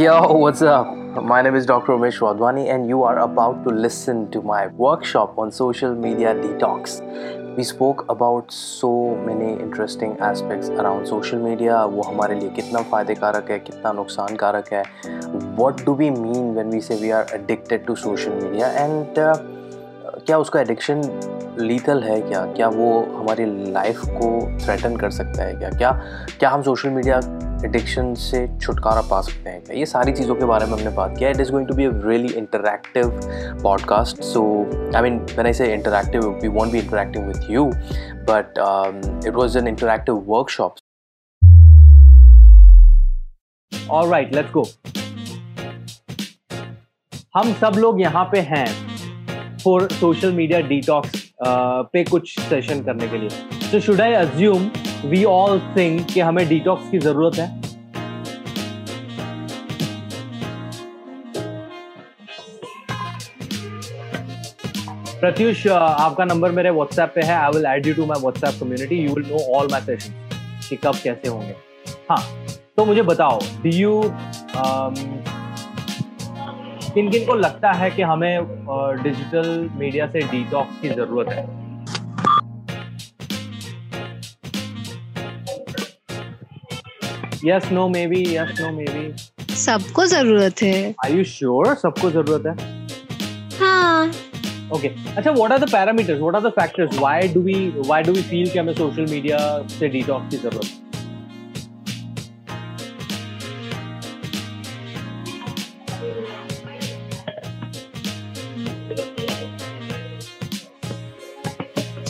Yo, what's up? My name is Dr. Umesh Wadhavani and you are about to listen to my workshop on social media detox. We spoke about so many interesting aspects around social media. वो हमारे लिए कितना फायदेकारक है, कितना नुकसानकारक है. What do we mean when we say we are addicted to social media? And क्या उसका addiction lethal है क्या? क्या वो हमारी लाइफ को थ्रेटन कर सकता है क्या? क्या हम सोशल मीडिया एडिक्शन से छुटकारा पा सकते हैं क्या? ये सारी चीज़ों के बारे में हमने बात किया. It is going to be a really interactive podcast. So I mean when I say interactive, we won't be interacting with you, but it was an interactive workshop. Alright, let's go. हम सब लोग यहाँ पे हैं for social media detox पे कुछ session करने के लिए. So should I assume we all think कि हमें डिटॉक्स की जरूरत है? प्रत्युष, आपका नंबर मेरे व्हाट्सएप पे है. I will add you to my WhatsApp community. You will know all my sessions कि कब कैसे होंगे. हाँ, तो मुझे बताओ, डू यू किन किन को लगता है कि हमें डिजिटल मीडिया से डिटॉक्स की जरूरत है? Yes no maybe, yes no maybe. सबको जरूरत है. आर यू श्योर सबको जरूरत है? हाँ. ओके, अच्छा, what are the parameters, what are the factors, why do we feel कि हमें सोशल मीडिया से डिटॉक्स की जरूरत है?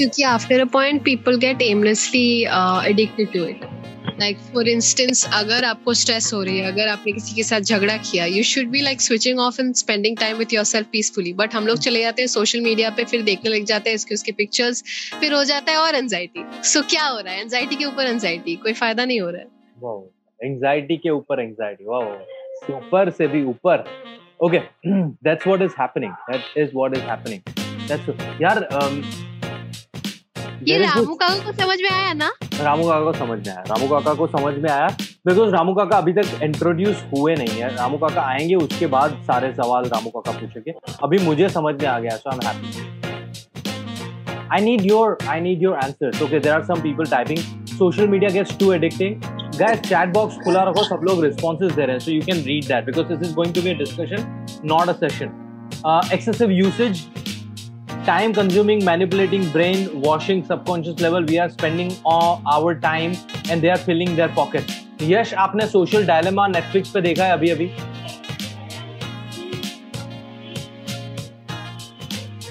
Because after a point, people get aimlessly addicted to it. Like for instance, अगर आपको stress हो रही है, अगर आपने किसी के साथ झगड़ा किया, you should be like switching off and spending time with yourself peacefully. But हम लोग चले जाते हैं social media पे, फिर देखने लग जाते हैं इसके उसके pictures, फिर हो जाता है और anxiety. So क्या हो रहा है? Anxiety के ऊपर anxiety, कोई फायदा नहीं हो रहा है. Wow, anxiety के ऊपर anxiety. Wow, ऊपर से भी ऊपर. Okay, that's what is happening. That's what. यार ये रामू काका को समझ में आया ना? रामू काका को समझ में आया बिकॉज रामू काका अभी तक इंट्रोड्यूस हुए नहीं है. रामू काका आएंगे, उसके बाद सारे सवाल रामू काका पूछेंगे. अभी मुझे समझ में आ गया, so I am happy. I need your answers. Okay, there are some people typing social media gets to addicting. Guys, chat box खुला रखो, सब लोग रिस्पॉन्सेज दे रहे हैं, so you can read that because this is going to be a discussion, not a session. Excessive usage, time consuming, manipulating brain, washing subconscious level. We are spending all our time and they are filling their pockets. Yash, आपने social dilemma Netflix पे देखा है अभी?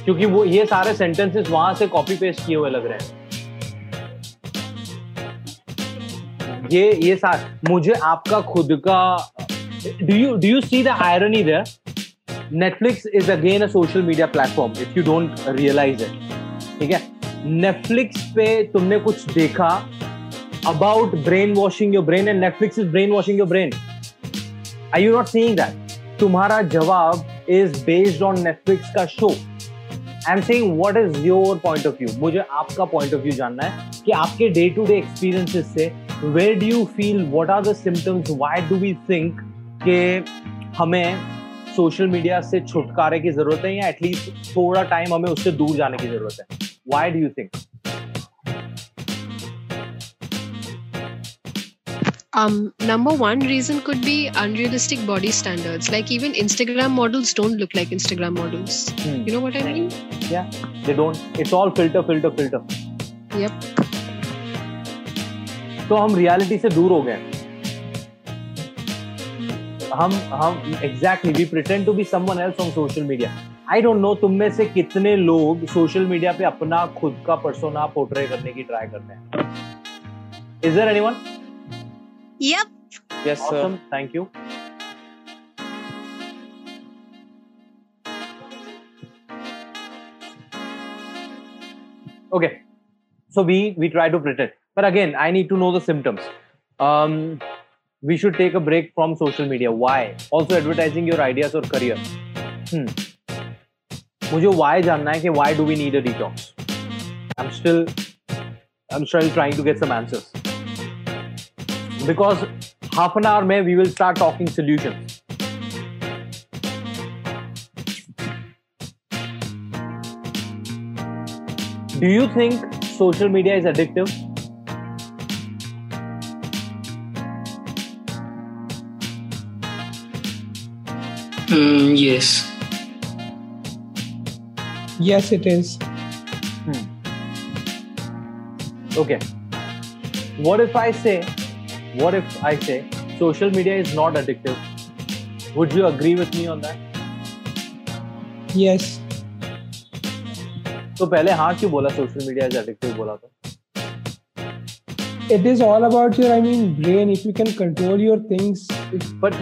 क्योंकि वो ये सारे sentences वहां से copy paste किए हुए लग रहे हैं. ये साथ मुझे आपका खुद का. Do you see the irony there? Netflix is again a social media platform if you don't realize it. ठीक है, Netflix पे तुमने कुछ देखा about brainwashing your brain and Netflix is brainwashing your brain. Are you not seeing that? तुम्हारा जवाब is based on Netflix का show. I'm saying what is your point of view? मुझे आपका point of view जानना है कि आपके day to day experiences से where do you feel, what are the symptoms, why do we think कि हमें सोशल मीडिया से छुटकारे की जरूरत है या एटलीस्ट थोड़ा टाइम हमें उससे दूर जाने की जरूरत है. Why do you think? Number one reason could be unrealistic body standards. Like even Instagram models don't look like Instagram models. You know what I mean? Yeah, they don't. It's all filter. Yep. तो हम reality से दूर हो गए. हम exactly, we pretend to be someone else on social media. I don't know तुम में से कितने लोग सोशल मीडिया पे अपना खुद का पर्सोना पोर्ट्रे करने की ट्राई करते हैं. Is there anyone? Yep. Yes, awesome. Sir. Thank you. Okay. So we try to pretend. But again, I need to know the symptoms. We should take a break from social media. Why? Also advertising your ideas or career. मुझे why जानना है कि why do we need a detox? I'm still trying to get some answers. Because half an hour में we will start talking solutions. Do you think social media is addictive? Yes. Yes, it is. Okay. What if I say social media is not addictive? Would you agree with me on that? Yes. So पहले हाँ क्यों बोला social media is addictive बोला था? It is all about your brain. If you can control your things. But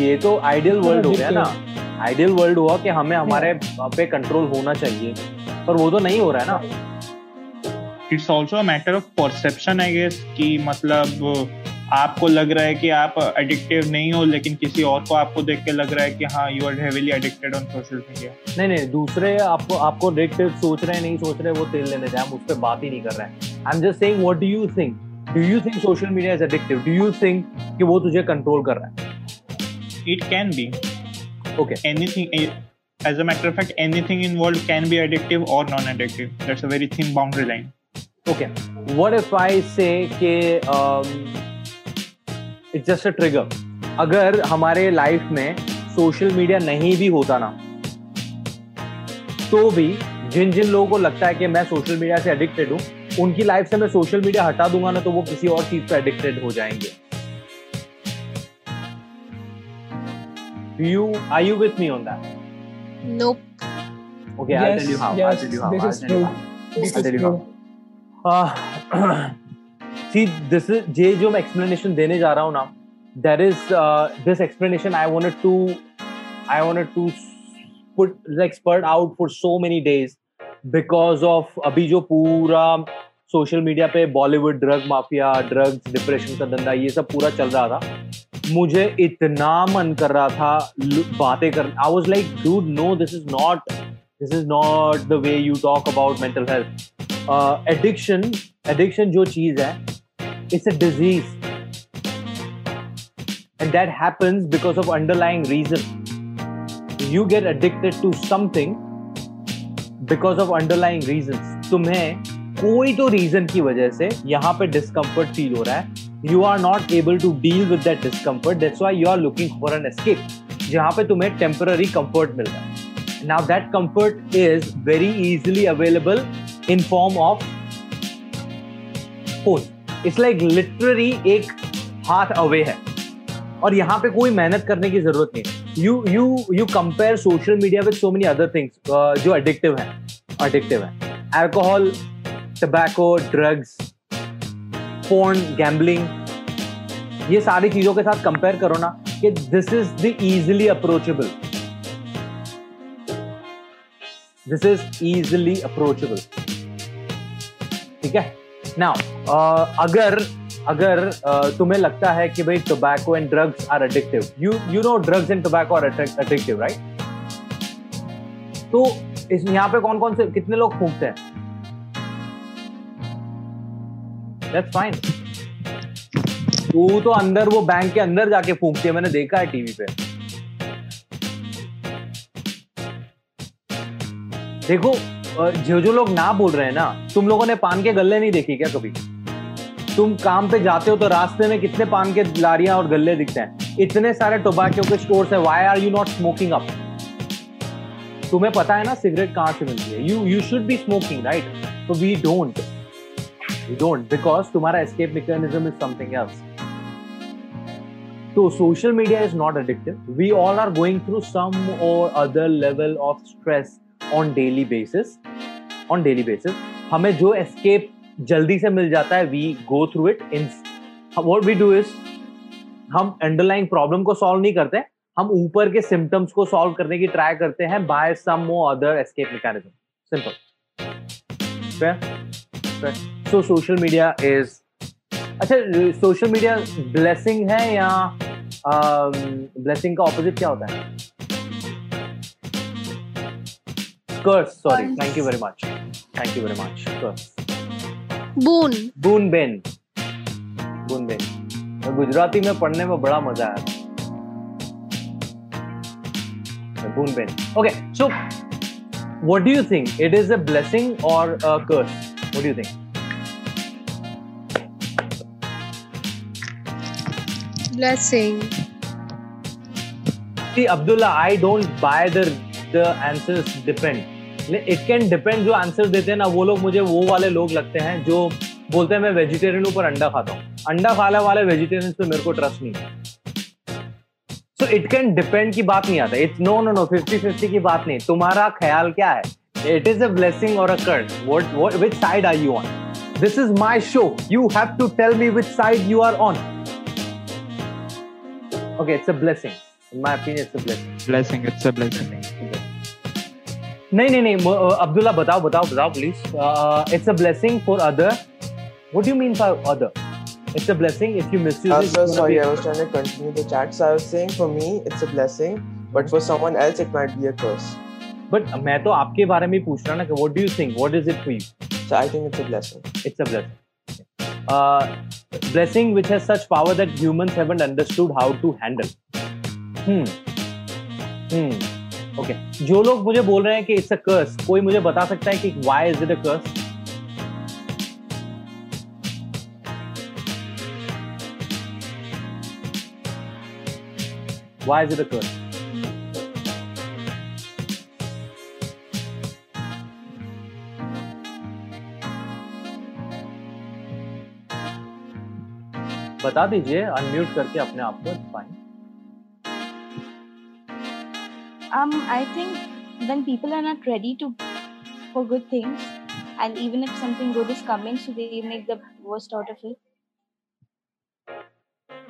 ये तो ideal world हो गया ना. Ideal world हुआ कि हमें हमारे पे control होना चाहिए. पर वो तो नहीं हो रहा है ना. It's also a matter of perception, I guess. कि मतलब आपको लग रहा है कि आप addictive नहीं हो, लेकिन किसी और को आपको देख के लग रहा है कि हाँ, you are heavily addicted on social media. नहीं, दूसरे आपको addictive सोच रहे हैं, नहीं सोच रहे, वो तेल लेने जाएं, हम उस पे बात ही नहीं कर रहे हैं. I'm just saying, what do you think? Do you think social media is addictive? Do you think कि वो तुझे control कर रहा है? It can be. Okay. Anything, as a matter of fact, anything involved can be addictive or non-addictive. That's a very thin boundary line. Okay. What if I say कि it's just a trigger. अगर हमारे life में social media नहीं भी होता ना, तो भी जिन जिन लोगों को लगता है कि मैं सोशल मीडिया से एडिक्टेड हूँ, उनकी लाइफ से मैं सोशल मीडिया हटा दूंगा ना, तो वो किसी और चीज पे एडिक्टेड हो जाएंगे. Are you with me on that? Nope. Okay, yes, I'll tell you how. See, this is जो मैं explanation देने जा रहा हूँ ना, that is this explanation I wanted to put like spurt out for so many days because of अभी जो पूरा social media पे Bollywood drug mafia, drugs, depression का धंधा, ये सब पूरा चल रहा था. मुझे इतना मन कर रहा था बातें कर. I was like, dude, no, this is not the way you talk about mental health. Addiction जो चीज है, it's a disease, and that happens because of underlying reason. You get addicted to something because of underlying reasons. तुम्हें कोई तो reason की वजह से यहाँ पे discomfort फील हो रहा है. You are not able to deal with that discomfort. That's why you are looking for an escape. जहाँ पे तुम्हें temporary comfort मिल रहा है. Now that comfort is very easily available in form of phone. It's like literally एक हाथ away है, और यहाँ पे कोई मेहनत करने की जरूरत नहीं. You compare social media with so many other things जो addictive है. Alcohol, tobacco, drugs, porn, gambling, ये सारी चीजों के साथ compare करो ना कि this is the easily approachable. ठीक है. Now, अगर तुम्हें लगता है कि भाई tobacco and drugs are addictive, you know drugs and tobacco are addictive, right? तो इस यहाँ पे कौन कौन से कितने लोग फूंकते हैं? That's fine. तू तो अंदर वो बैंक के अंदर जाके फूंकती है, मैंने देखा है टीवी पे. देखो, जो लोग ना बोल रहे हैं ना, तुम लोगों ने पान के गल्ले नहीं देखे क्या कभी? तुम काम पे जाते हो तो रास्ते में कितने पान के लारियां और गल्ले दिखते हैं. इतने सारे टोबैको के स्टोर्स हैं. Why are you not smoking up? तुम्हें पता है ना सिगरेट कहाँ से मिलती है. You should be smoking, right? So we don't because तुम्हारा escape mechanism is something else. So social media is not addictive. We all are going through some or other level of stress on daily basis. हमें जो escape जल्दी से मिल जाता है, we go through it. What we do is हम underlying problem को solve नहीं करते, हम ऊपर के symptoms को solve करने की try करते हैं by some or other escape mechanism. Simple. Fair. So social media is blessing है या blessing का opposite क्या होता है? Curse, sorry. Thank you very much. Curse. Boon Ben. मैं गुजराती में पढ़ने में बड़ा मजा आया. Boon Ben. Okay, so What do you think? It is a blessing or a curse? What do you think? Blessing. See, Abdullah, I don't buy the answers depend. It can depend. जो answers देते हैं ना वो लोग मुझे वो वाले लोग लगते हैं जो बोलते हैं मैं वेजिटेरियन हूँ पर अंडा खाता हूँ. अंडा खाने वाले वेजिटेरियन पे मेरे को ट्रस्ट नहीं है. So it can depend की बात नहीं आता. It's no 50-50 की बात नहीं. तुम्हारा ख्याल क्या है? It is a blessing or a curse. What which side are you on? This is my show. You have to tell me which side you are on. Okay, it's a blessing. In my opinion, it's a blessing. Blessing, it's a blessing. No. Abdullah, बताओ, please. It's a blessing for other. What do you mean by other? It's a blessing if you misuse it. Sorry, I was trying to continue the chat. So I was saying for me, it's a blessing. But for someone else, it might be a curse. But मैं तो आपके बारे में पूछ रहा ना कि what do you think? What is it for you? So I think it's a blessing. It's a blessing. Blessing which has such power that humans haven't understood how to handle. Okay. जो लोग मुझे बोल रहे हैं कि it's a curse, कोई मुझे बता सकता है कि why is it a curse? Why is it a curse? बता दीजिए unmute करके अपने आप को. Fine. I think when people are not ready for good things, and even if something good is coming, so they make the worst out of it.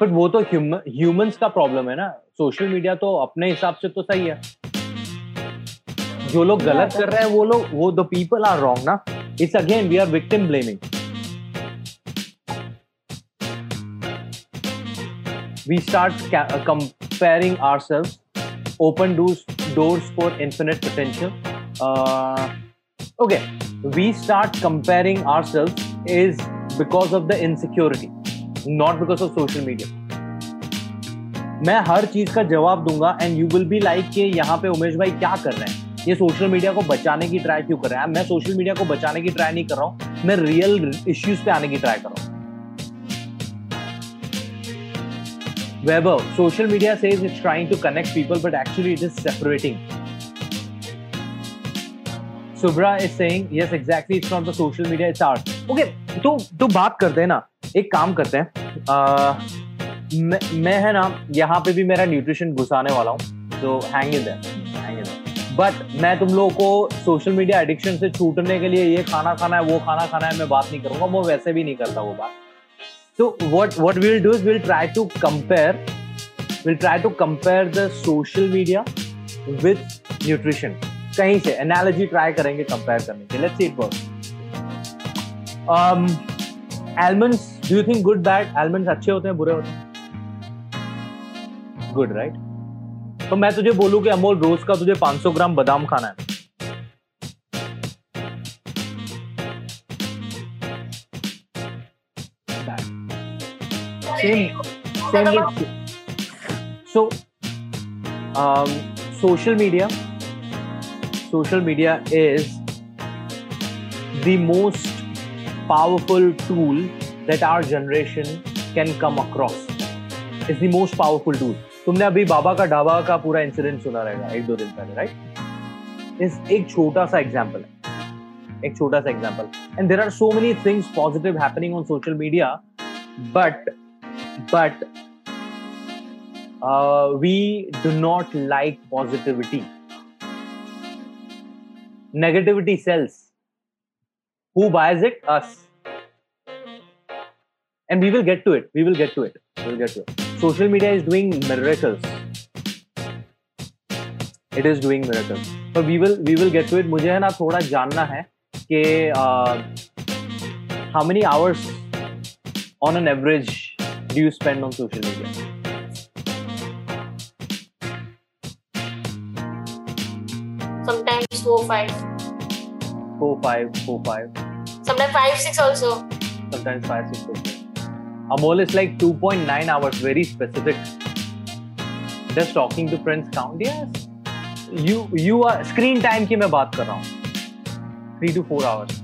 But वो तो humans का problem है ना. सोशल मीडिया तो अपने हिसाब से तो सही है. जो लोग गलत कर रहे हैं वो लोग वो द पीपल आर रॉन्ग ना. It's again we are victim blaming. We start comparing ourselves. Open doors for infinite potential. Okay, we start comparing ourselves is because of the insecurity, not because of social media. मैं हर चीज का जवाब दूंगा and you will be like कि यहाँ पे उमेश भाई क्या कर रहे हैं, ये सोशल मीडिया को बचाने की ट्राई क्यों कर रहे हैं. मैं सोशल मीडिया को बचाने की ट्राई नहीं कर रहा हूँ, मैं रियल इश्यूज पे आने की ट्राई कर रहा हूँ. Weber, social media says it's trying to connect people, but actually it is separating. Subra is saying yes, exactly. It's not the social media, it's ours. Okay, तो बात करते हैं ना. एक काम करते हैं, मैं है ना यहाँ पे भी मेरा न्यूट्रिशन घुसाने वाला हूँ. तो हैंग इन देयर बट मैं तुम लोगों को सोशल मीडिया एडिक्शन से छूटने के लिए ये खाना खाना है वो खाना खाना है मैं बात नहीं करूँगा. वो वैसे भी नहीं करता वो बात. तो what we will do is will try to compare the social media with nutrition. कहीं से एनालॉजी ट्राई करेंगे कंपेयर करने के. Let's see it works. Almonds, do you think good, bad? Almonds अच्छे होते हैं बुरे होते हैं? Good, right? तो मैं तुझे बोलूँ कि अमोल रोज का तुझे 500 ग्राम बादाम खाना है, same with you. So social media is the most powerful tool that our generation can come across. It's the most powerful tool. तुमने अभी बाबा का डाबा का पूरा इंसिडेंट सुना रहेगा एक दो दिन पहले, राइट? इस एक छोटा सा example. And there are so many things positive happening on social media, but we do not like positivity. Negativity sells. Who buys it? Us. And we will get to it. Social media is doing miracles. But we will get to it. मुझे है ना थोड़ा जानना है कि how many hours on an average do you spend on social media? Sometimes 4-5. Sometimes 5-6 also. Amol is like 2.9 hours, very specific. Does talking to friends count? Yes. you are screen time की मैं बात कर रहा हूँ 3 to 4 hours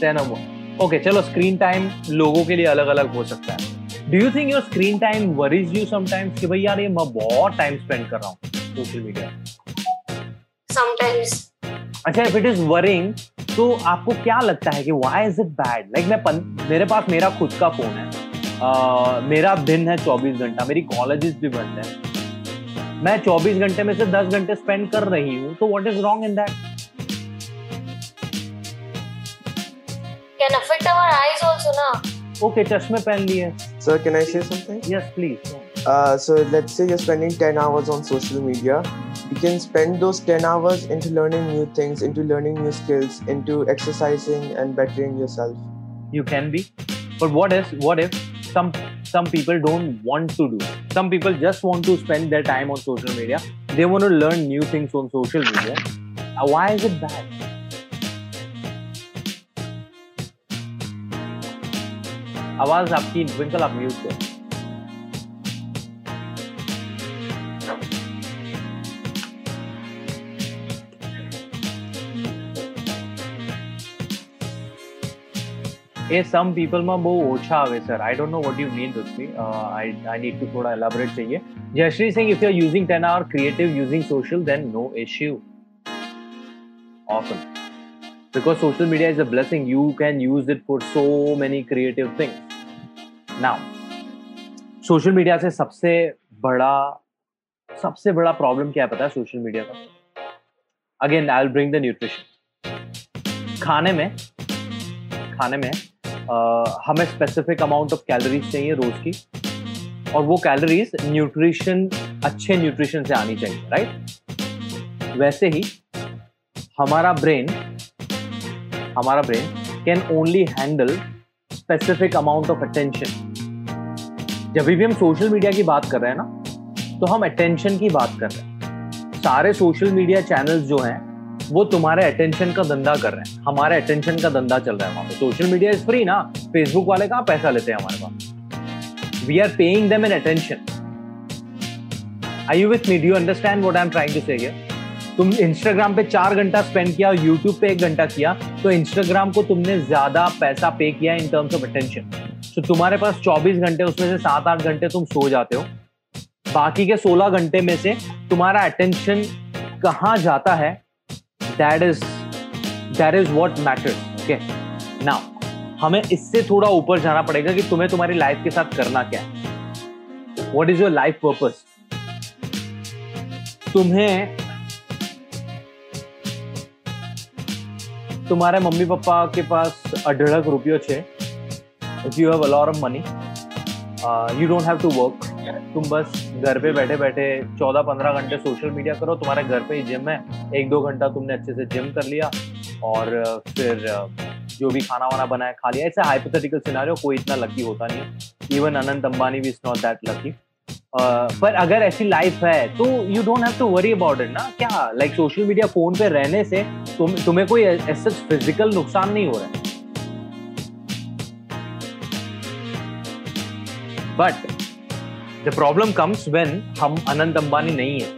10 hours okay चलो screen time लोगों के लिए अलग अलग हो सकता है. Do you think your screen time worries you sometimes? कि भाई यार ये मैं बहुत time spend कर रहा हूँ social media. Sometimes. अच्छा if it is worrying, तो आपको क्या लगता है कि why is it bad? Like मेरे पास मेरा खुद का phone है, मेरा दिन है 24 घंटा, मेरी colleges भी बंद है, मैं 24 घंटे में से 10 घंटे spend कर रही हूँ, तो what is wrong in that? Can affect our eyes also ना? Okay, चश्मे पहन लिए. Sir, can I say something? Yes, please. So let's say you're spending 10 hours on social media. You can spend those 10 hours into learning new things, into learning new skills, into exercising and bettering yourself. You can be. But what if some people don't want to do? Some people just want to spend their time on social media. They want to learn new things on social media. Why is it bad? आवाज आपकी विंकल आप mute करें. Some people में बहुत ओछा आवे sir. I don't know what you mean with me. I need to थोड़ा elaborate चाहिए. Jayshree Singh if you are using 10 hour creative using social then no issue. Awesome. Because social media is a blessing, you can use it for so many creative things. Now, social media से सबसे बड़ा problem क्या पता है social media का? Again, I'll bring the nutrition. खाने में हमें specific amount of calories चाहिए रोज की, और वो calories nutrition अच्छे nutrition से आनी चाहिए, right? वैसे ही हमारा brain can only handle specific amount of attention. जब भी हम सोशल मीडिया की बात कर रहे हैं ना, तो हम अटेंशन की बात कर रहे हैं. सारे सोशल मीडिया चैनल्स जो हैं वो तुम्हारे अटेंशन का धंधा कर रहे हैं. हमारे अटेंशन का धंधा चल रहा है वहाँ पे. सोशल मीडिया इज फ्री ना. फेसबुक वाले कहाँ पैसा लेते हैं हमारे पास? We are paying them an attention. Are you with me? Do you understand what I am trying to say here? तुम इंस्टाग्राम पे 4 घंटा स्पेंड किया और यूट्यूब पे 1 घंटा किया, तो इंस्टाग्राम को तुमने ज्यादा पैसा पे किया इन टर्म्स ऑफ अटेंशन. तो तुम्हारे पास 24 घंटे, उसमें से 7-8 घंटे तुम सो जाते हो. बाकी के 16 घंटे में से तुम्हारा अटेंशन कहाँ जाता है? That is what matters. Okay now हमें इससे थोड़ा ऊपर जाना पड़ेगा कि तुम्हें तुम्हारी लाइफ के साथ करना क्या है. What is your life purpose? तुम्हारे मम्मी पापा के पास 1.5 रुपये छे. If you have a lot of money you don't have to work. तुम बस घर पे बैठे बैठे 14-15 घंटे सोशल मीडिया करो. तुम्हारे घर पे ही जिम है, 1-2 घंटा तुमने अच्छे से जिम कर लिया और फिर जो भी खाना वाना बनाया खा लिया. ऐसा हाइपोथेटिकल सिनेरियो, कोई इतना लकी होता नहीं है. इवन अनंत अंबानी भी इज नॉट दैट लकी. पर अगर ऐसी लाइफ है तो you don't have to worry about it ना. क्या लाइक सोशल मीडिया फोन पे रहने से तुम्हें कोई ऐसा फिजिकल नुकसान नहीं हो रहा है. But the problem comes when हम अनंत अंबानी नहीं है.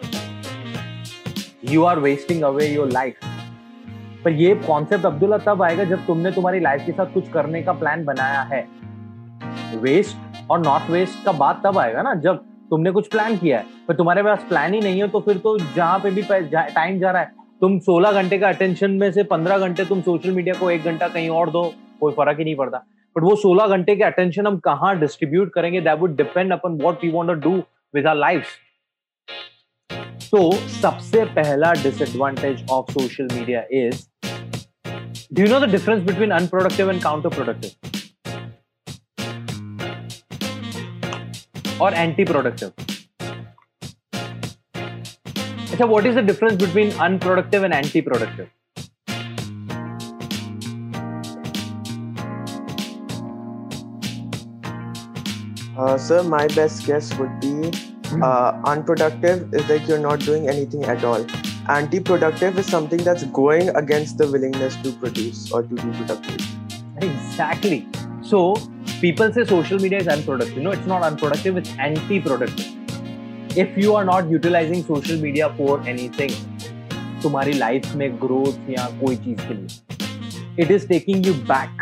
You are wasting away your life. पर ये कॉन्सेप्ट अब्दुल्ला तब आएगा जब तुमने तुम्हारी लाइफ के साथ कुछ करने का प्लान बनाया है. वेस्ट और नॉट वेस्ट का बात तब आएगा ना जब तुमने कुछ प्लान किया है. पर तुम्हारे पास प्लान ही नहीं है तो फिर तो जहाँ पे भी टाइम जा रहा है. तुम 16 घंटे का अटेंशन में से 15 घंटे तुम सोशल मीडिया को, 1 घंटा कहीं और दो, कोई फर्क ही नहीं पड़ता. बट वो 16 घंटे के अटेंशन हम कहाँ डिस्ट्रीब्यूट करेंगे, that would depend upon what we want to do with our lives. तो सबसे पहला disadvantage of social media is, do you know the difference between unproductive and counter productive और एंटी प्रोडक्टिव? अच्छा, what is the difference between unproductive and anti productive? Sir, my best guess would be unproductive is like you're not doing anything at all. Anti-productive is something that's going against the willingness to produce or to do productive. Exactly. So people say social media is unproductive. No, it's not unproductive, it's anti-productive. if you are not utilizing social media for anything, तुम्हारी life में growth या कोई चीज के लिए, it is taking you back.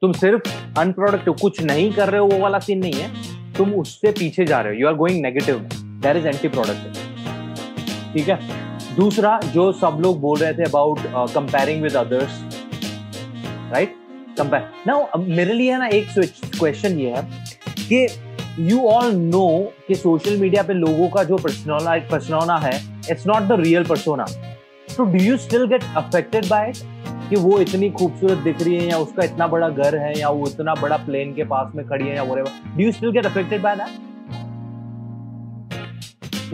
तुम सिर्फ unproductive कुछ नहीं कर रहे हो वो वाला सीन नहीं है, तुम उससे पीछे जा रहे हो. You are going negative. That is anti-productive. ठीक है. दूसरा जो सब लोग बोल रहे थे about comparing with others, right? Compare now मेरे लिए है ना एक क्वेश्चन ये है कि यू ऑल नो कि सोशल मीडिया पे लोगों का जो पर्सोना है it's not the real persona. So do you still get affected by it कि वो इतनी खूबसूरत दिख रही है या उसका इतना बड़ा घर है या वो इतना बड़ा प्लेन के पास में खड़ी है या whatever, do you still get affected by that?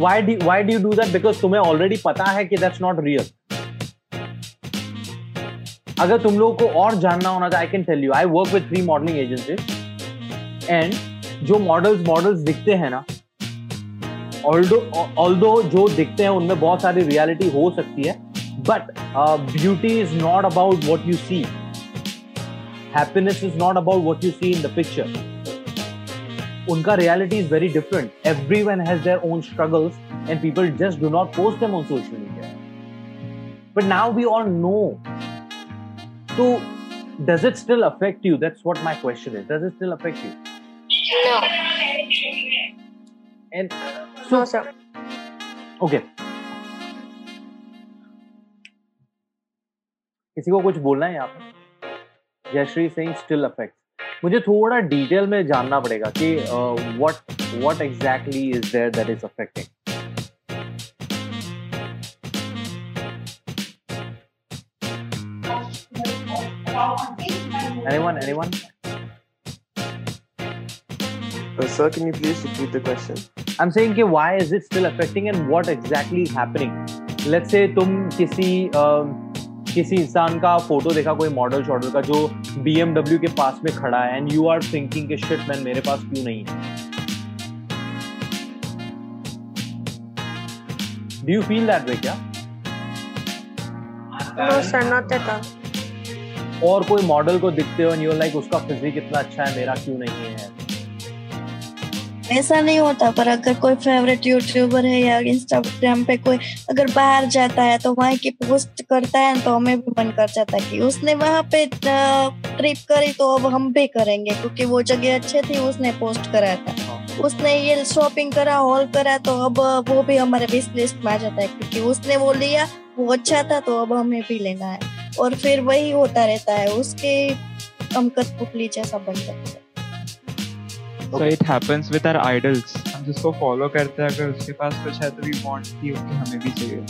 Why do you do that? Because तुम्हें already पता है कि that's not real. अगर तुम लोगों को और जानना होना था, I can tell you. I work with 3 modeling agencies and जो models दिखते हैं ना, although जो दिखते हैं उनमें बहुत सारी reality हो सकती है, but beauty is not about what you see. Happiness is not about what you see in the picture. Unka reality is very different. Everyone has their own struggles and people just do not post them on social media. But now we all know. So, does it still affect you? That's what my question is. Does it still affect you? No. And so, no, sir. Okay. किसी को कुछ बोलना है यहाँ पे? Jayashree saying still affects. मुझे थोड़ा detail में जानना पड़ेगा कि what exactly is there that is affecting. Anyone? Sir, can you please repeat the question? I'm saying कि why is it still affecting and what exactly is happening? Let's say तुम किसी इंसान का फोटो देखा, कोई मॉडल शॉडल का जो BMW के पास में खड़ा है, एंड यू आर थिंकिंग के शिट मैन मेरे पास क्यों नहीं है. Do you feel that way? क्या no sir, not at all. और कोई मॉडल को दिखते हो एंड यू आर लाइक उसका फिजिक इतना अच्छा है, मेरा क्यों नहीं है? ऐसा नहीं होता, पर अगर कोई फेवरेट यूट्यूबर है या इंस्टाग्राम पे कोई अगर बाहर जाता है तो वहाँ की पोस्ट करता है तो हमें भी मन कर जाता है कि उसने वहाँ पे ट्रिप करी तो अब हम भी करेंगे, क्योंकि वो जगह अच्छी थी, उसने पोस्ट करा था, उसने ये शॉपिंग करा, हॉल करा, तो अब वो भी हमारे विश लिस्ट में आ जाता है क्योंकि उसने वो लिया, वो अच्छा था तो अब हमें भी लेना है. और फिर वही होता रहता है, उसके कमकत पुतली जैसा बन जाता है. Okay. So it happens with our idols. हम जिसको follow करते हैं, अगर उसके पास कुछ है तो we want कि हमें भी चाहिए.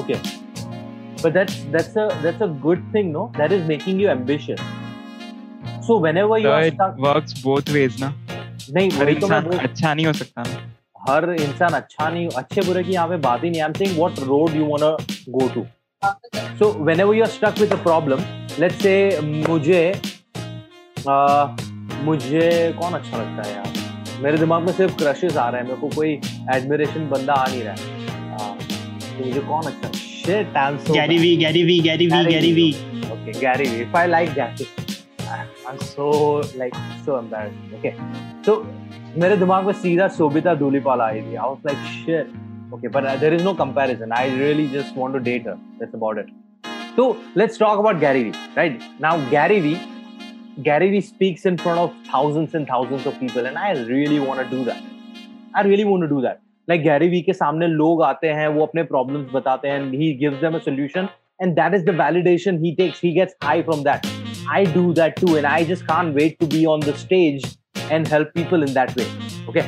Okay. But that's a good thing, no? That is making you ambitious. So whenever you are stuck, it works both ways, ना? नहीं, हर इंसान अच्छा नहीं हो सकता. हर इंसान अच्छा नहीं, अच्छे बुरे की यहाँ पे बात ही नहीं. I'm saying what road you wanna go to. So whenever you are stuck with a problem, let's say मुझे कौन अच्छा लगता है यार, मेरे दिमाग में सिर्फ क्रशेस आ रहे हैं, मेरे को कोई एडमिरेशन बंदा आ नहीं रहा है, तो मुझे कौन अच्छा है? Shit, I am so Gary Vee. Okay, Gary Vee. If I like that, I am so embarrassed. Okay, तो मेरे दिमाग में सीधा सोबिता धूलीपाला आई थी. I was like shit. Okay, but there is no comparison. I really just want to date her, that's about it. So let's talk about Gary Vee right now. Gary Vee speaks in front of thousands and thousands of people, and I really want to do that. Like Gary Vee के सामने लोग आते हैं, वो अपने problems बताते हैं, and he gives them a solution, and that is the validation he takes. He gets high from that. I do that too, and I just can't wait to be on the stage and help people in that way. Okay,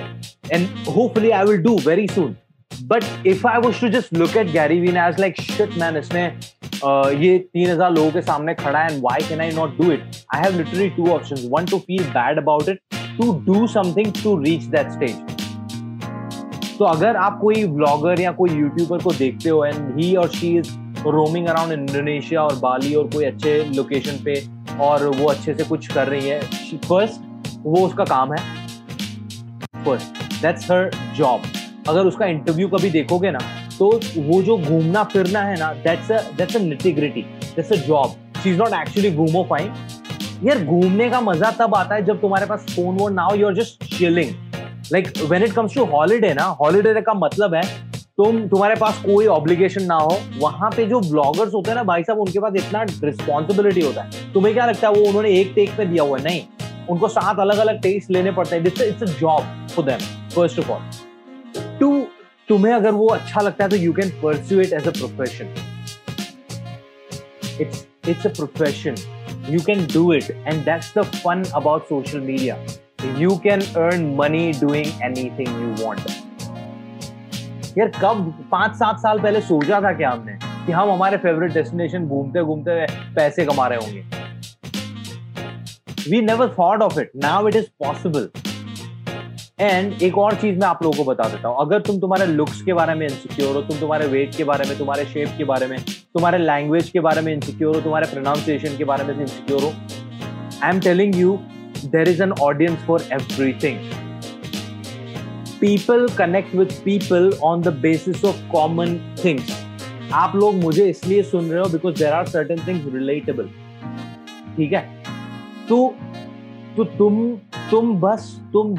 and hopefully I will do very soon. But if I was to just look at Gary Vee, and I was like, shit man, इसने ये 3,000 लोगों के सामने खड़ा है, and why can I not do it? I have literally 2 options: one, to feel bad about it, to do something to reach that stage. So अगर आप कोई vlogger या कोई YouTuber को देखते हो and he or she is roaming around Indonesia और Bali और कोई अच्छे location पे और वो अच्छे से कुछ कर रही है, first वो उसका काम है, first that's her job. अगर उसका इंटरव्यू कभी देखोगे ना तो वो जो घूमना फिरना है ना, that's a nitty-gritty, that's a job. She's not actually घूमोफाइन. यार घूमने का मजा तब आता है जब तुम्हारे पास फोन वोन ना हो, you're just chilling. Like when it comes to holiday ना, holiday का मतलब है तुम्हारे पास कोई obligation ना हो. वहाँ पे जो vloggers होते हैं ना भाई साहब, उनके पास इतना responsibility होता है. तुम्हें क्या लगता है वो उन्होंने एक take पे दिया हुआ है? नहीं, उनको 7 अलग-अलग takes लेने पड़ते हैं. It's a job for them first of all. Two, तुम्हें अगर वो अच्छा लगता है तो you can pursue it as a profession. It's a profession. You can do it, and that's the fun about social media. You can earn money doing anything you want. यार कब 5-7 साल पहले सोचा था क्या हमने कि हम हमारे फेवरेट डेस्टिनेशन घूमते-घूमते पैसे कमा रहे होंगे? We never thought of it. Now it is possible. And एक और चीज मैं आप लोगों को बता देता हूँ. अगर तुम तुम्हारे लुक्स के बारे में इनसिक्योर हो, तुम तुम्हारे वेट के बारे में, तुम्हारे शेप के बारे में, तुम्हारे लैंग्वेज के बारे में इनसिक्योर हो, तुम्हारे प्रोनाउंसिएशन के बारे में इनसिक्योर हो, I am telling you there is an audience for everything. People connect with people on the basis of common things. आप लोग मुझे इसलिए सुन रहे हो because there are certain things relatable. ठीक है, तो तुम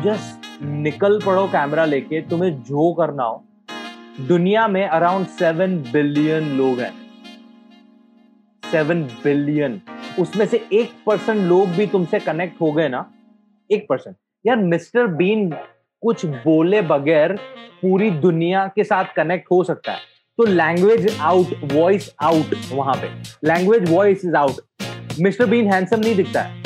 जस्ट निकल पड़ो कैमरा लेके. तुम्हें जो करना हो, दुनिया में अराउंड 7 बिलियन लोग हैं. 7 बिलियन, उसमें से 1% लोग भी तुमसे कनेक्ट हो गए ना. 1%. यार मिस्टर बीन कुछ बोले बगैर पूरी दुनिया के साथ कनेक्ट हो सकता है. तो लैंग्वेज आउट, वॉइस आउट. वहां पे language voice is out. Mister Bean handsome नहीं दिखता है.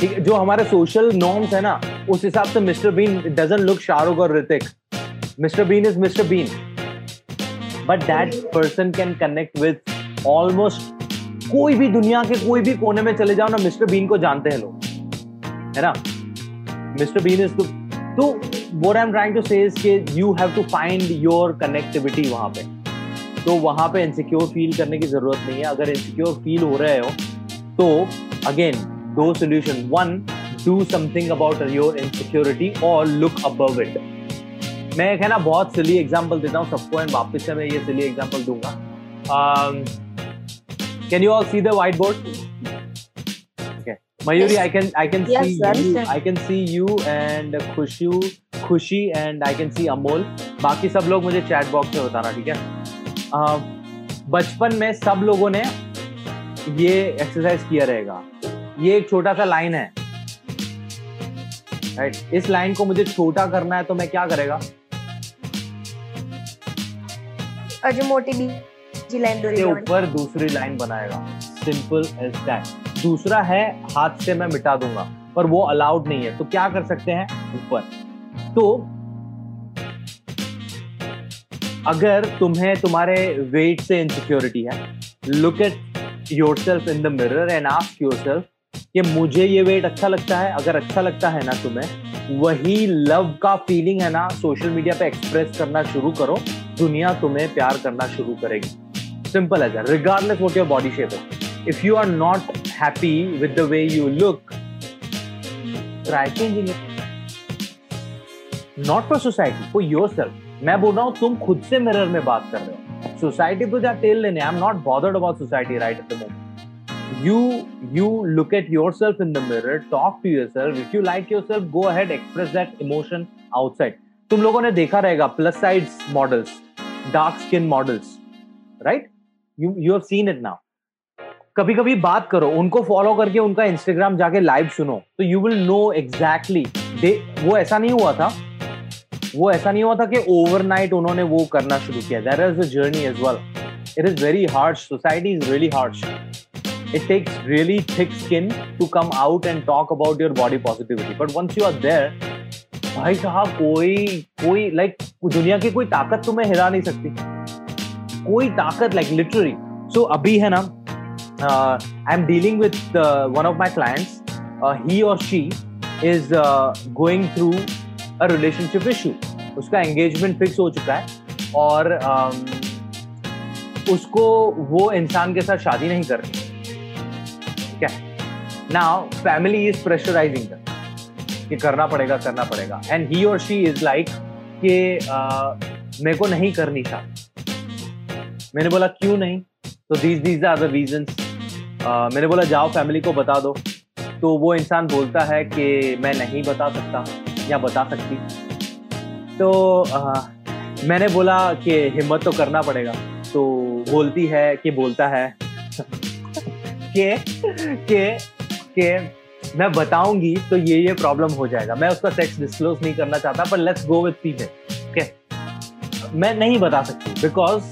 जो हमारे सोशल नॉर्म्स है ना, उस हिसाब से mister Bean doesn't look Shahrukh और Hrithik. Mister Bean is mister Bean, but that person can connect with almost कोई भी. दुनिया के कोई भी कोने में चले जाओ ना, मिस्टर बीन को जानते हैं लोग, है ना. मिस्टर बीन इज तो what I am trying to say is कि you have to find your connectivity वहां पे. तो वहां पे इनसिक्योर फील करने की जरूरत नहीं है. अगर इनसिक्योर फील हो रहे हो तो अगेन दो solution. One, do something about your insecurity or look above it. मैं एक है ना बहुत silly example देता हूँ सबको, एंड वापस से मैं ये silly example दूंगा. Can you all see the whiteboard? Okay. Mayuri, yes. I can yes, see sir, you. Sir. I can see you and Khushi and I can see Amol. बाकी सब लोग मुझे chat box में बताना, ठीक है? बचपन में सब लोगों ने ये exercise किया रहेगा. ये एक छोटा सा लाइन है, राइट? इस लाइन को मुझे छोटा करना है तो मैं क्या करेगा? मोटी जी लाइन के ऊपर दूसरी लाइन बनाएगा. Simple as that. दूसरा है हाथ से मैं मिटा दूंगा, पर वो अलाउड नहीं है. तो क्या कर सकते हैं ऊपर? तो अगर तुम्हें तुम्हारे वेट से इनसिक्योरिटी है, look at yourself in the mirror and ask yourself कि मुझे ये वेट अच्छा लगता है. अगर अच्छा लगता है ना तुम्हें, वही लव का फीलिंग है ना सोशल मीडिया पे एक्सप्रेस करना शुरू करो. दुनिया तुम्हें प्यार करना शुरू करेगी. सिंपल है, regardless what your body shape is. If you are not happy with the way you look, try changing it. Not for society, for yourself. मैं बोल रहा हूँ, तुम खुद से मिरर में बात कर रहे हो. सोसाइटी को जा टेल लेने. I am not bothered about society right at the moment. You look at yourself in the mirror, talk to yourself. If you like yourself, go ahead, express that emotion outside. तुम लोगों ने देखा रहेगा plus size models, dark skin models, right? You have seen it now. कभी कभी बात करो उनको, फॉलो करके उनका इंस्टाग्राम जाके लाइव सुनो, तो you will know exactly. वो ऐसा नहीं हुआ था कि overnight उन्होंने वो करना शुरू किया. There is a journey as well. It is very harsh. Society is really harsh. It takes really thick skin to come out and talk about your body positivity. But once you are there, भाई साहब कोई like दुनिया की कोई ताकत तुम्हें हिला नहीं सकती. कोई ताकत, like literally. So अभी है ना, I'm dealing with one of my clients. He or she is going through a relationship issue. उसका engagement fix हो चुका है और उसको वो इंसान के साथ शादी नहीं करनी. Now family is pressurizing them कि करना पड़ेगा. And he or she is like कि मेरे को नहीं करनी शादी. मैंने बोला क्यों नहीं? तो these are the reasons. मैंने बोला जाओ फैमिली को बता दो. तो वो इंसान बोलता है कि मैं नहीं बता सकता या बता सकती। तो मैंने बोला कि हिम्मत तो करना पड़ेगा। तो बोलती है कि बोलता है कि मैं बताऊंगी तो ये प्रॉब्लम हो जाएगा। मैं उसका सेक्स डिस्क्लोज नहीं करना चाहता, पर let's go with female. Okay, मैं नहीं बता सकती बिकॉज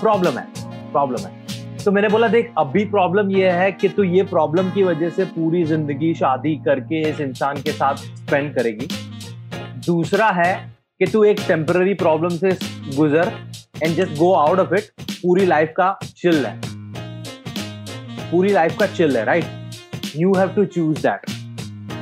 प्रॉब्लम है। तो मैंने बोला देख, अभी प्रॉब्लम यह है कि तू ये प्रॉब्लम की वजह से पूरी जिंदगी शादी करके इस इंसान के साथ स्पेंड करेगी। दूसरा है कि तू एक टेम्पररी प्रॉब्लम से गुजर and just go out of it. पूरी लाइफ का चिल है, right? You have to choose that.